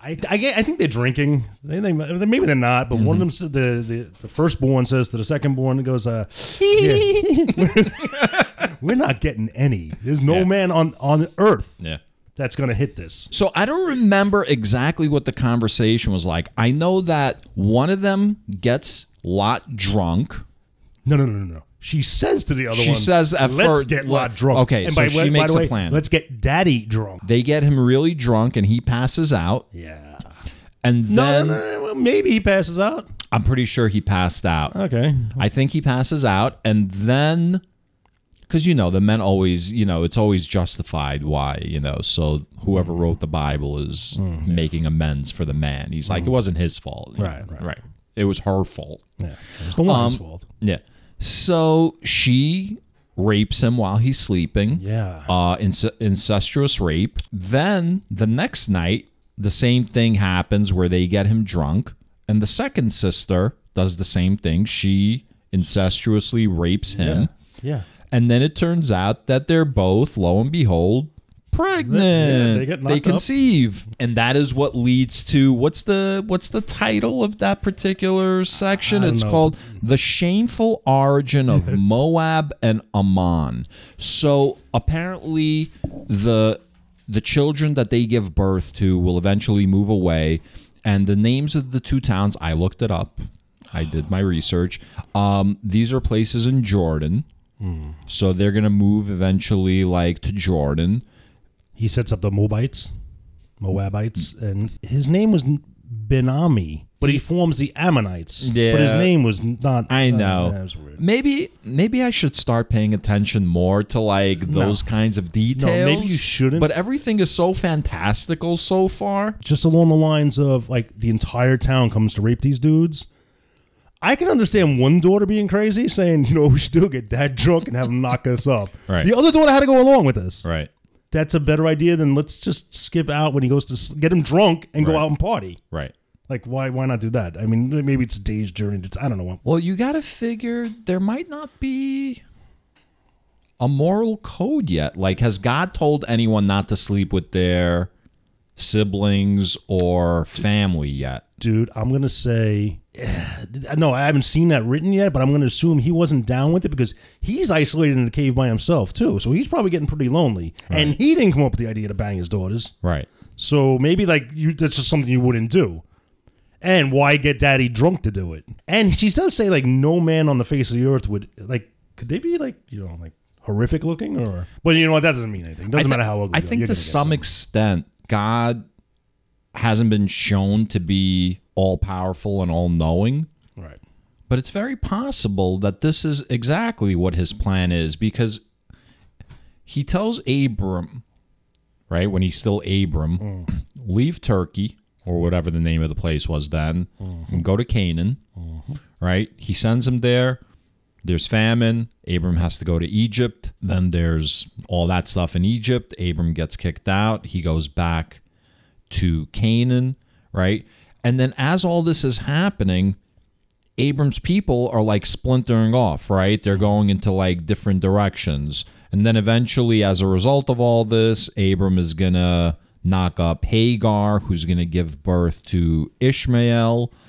I, I, I think they're drinking. They, they, maybe they're not, but mm-hmm. one of them, the, the, the firstborn says to the secondborn, it goes, uh, yeah, we're not getting any. There's no yeah. man on, on earth. Yeah. That's going to hit this. So I don't remember exactly what the conversation was like. I know that one of them gets Lot drunk. No, no, no, no, no. She says to the other she one, says at let's first, get Lot drunk. Okay, and so by, she by, makes by way, a plan. Let's get Daddy drunk. They get him really drunk and he passes out. Yeah. And then... No, no, no, well, maybe he passes out. I'm pretty sure he passed out. Okay. I think he passes out and then... Because, you know, the men always, you know, it's always justified why, you know, so whoever wrote the Bible is mm. making amends for the man. He's like, mm. it wasn't his fault. Right, right. Right. It was her fault. Yeah. It was the woman's um, fault. Yeah. So she rapes him while he's sleeping. Yeah. Uh, inc- incestuous rape. Then the next night, the same thing happens where they get him drunk. And the second sister does the same thing. She incestuously rapes him. Yeah. yeah. And then it turns out that they're both, lo and behold, pregnant. Yeah, they get knocked they conceive. Up. And that is what leads to, what's the what's the title of that particular section? It's know. called The Shameful Origin of yes. Moab and Ammon. So apparently the the children that they give birth to will eventually move away. And the names of the two towns, I looked it up. I did my research. Um, these are places in Jordan. So they're going to move eventually like to Jordan. He sets up the Moabites, Moabites, and his name was Ben-Ami, but he forms the Ammonites. Yeah. But his name was not... I know. Uh, that was weird. Maybe maybe I should start paying attention more to like those no. kinds of details. No, maybe you shouldn't. But everything is so fantastical so far. Just along the lines of like the entire town comes to rape these dudes. I can understand one daughter being crazy, saying, you know, we should do get dad drunk and have him knock us up. Right. The other daughter had to go along with this. Right. That's a better idea than let's just skip out when he goes to get him drunk and right. go out and party. Right. Like, why Why not do that? I mean, maybe it's a day's journey. It's, I don't know. Well, you got to figure there might not be a moral code yet. Like, has God told anyone not to sleep with their siblings or family yet? Dude, I'm going to say... No, I haven't seen that written yet, but I'm going to assume he wasn't down with it because he's isolated in the cave by himself too. So he's probably getting pretty lonely, right. and he didn't come up with the idea to bang his daughters. Right. So maybe like you, that's just something you wouldn't do. And why get Daddy drunk to do it? And she does say like no man on the face of the earth would like. Could they be like you know like horrific looking or? But you know what? That doesn't mean anything. It doesn't th- matter how ugly. I think You're to some something. extent, God hasn't been shown to be all-powerful and all-knowing. Right. But it's very possible that this is exactly what his plan is because he tells Abram, right, when he's still Abram, mm. leave Turkey, or whatever the name of the place was then, mm-hmm. and go to Canaan, mm-hmm. right? He sends him there. There's famine. Abram has to go to Egypt. Then there's all that stuff in Egypt. Abram gets kicked out. He goes back to Canaan, right? And then as all this is happening, Abram's people are like splintering off, right? They're going into like different directions. And then eventually, as a result of all this, Abram is going to knock up Hagar, who's going to give birth to Ishmael. Just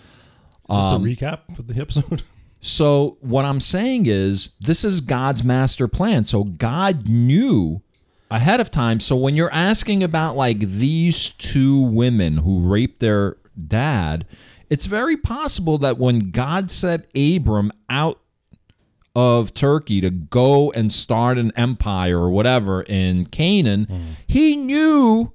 um, a recap for the episode. So what I'm saying is this is God's master plan. So God knew ahead of time. So when you're asking about like these two women who raped their dad, it's very possible that when God sent Abram out of Turkey to go and start an empire or whatever in Canaan, mm. he knew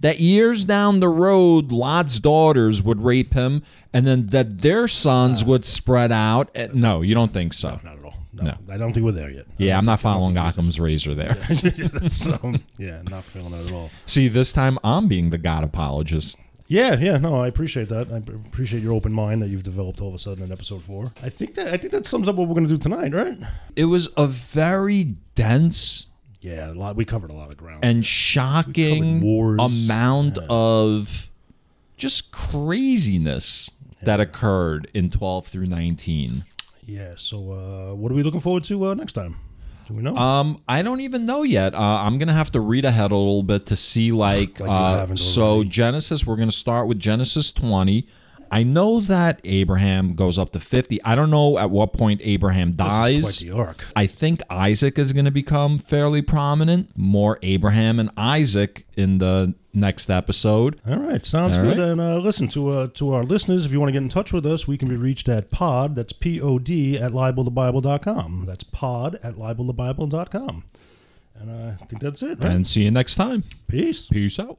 that years down the road, Lot's daughters would rape him and then that their sons uh, would spread out. No, you don't think so? No, not at all. No, no. I don't think we're there yet. Yeah, I'm not following Occam's razor there. Yeah, yeah, um, yeah, not feeling that at all. See, this time I'm being the God apologist. Yeah, yeah, no, I appreciate that. I appreciate your open mind that you've developed all of a sudden in episode four. I think that I think that sums up what we're going to do tonight, right? It was a very dense, yeah, a lot. We covered a lot of ground and shocking wars, amount yeah. of just craziness yeah. that occurred in twelve through nineteen. Yeah. So, uh, what are we looking forward to uh, next time? Do we know? Um, I don't even know yet. Uh, I'm going to have to read ahead a little bit to see, like, like uh, so Genesis, we're going to start with Genesis twenty. I know that Abraham goes up to fifty. I don't know at what point Abraham dies. This is quite the arc. I think Isaac is going to become fairly prominent. More Abraham and Isaac in the next episode. All right. Sounds All good. Right. And uh, listen, to uh, to our listeners, if you want to get in touch with us, we can be reached at pod, that's P O D, at libel the bible dot com. That's pod at libel the bible dot com. And uh, I think that's it, right? And see you next time. Peace. Peace out.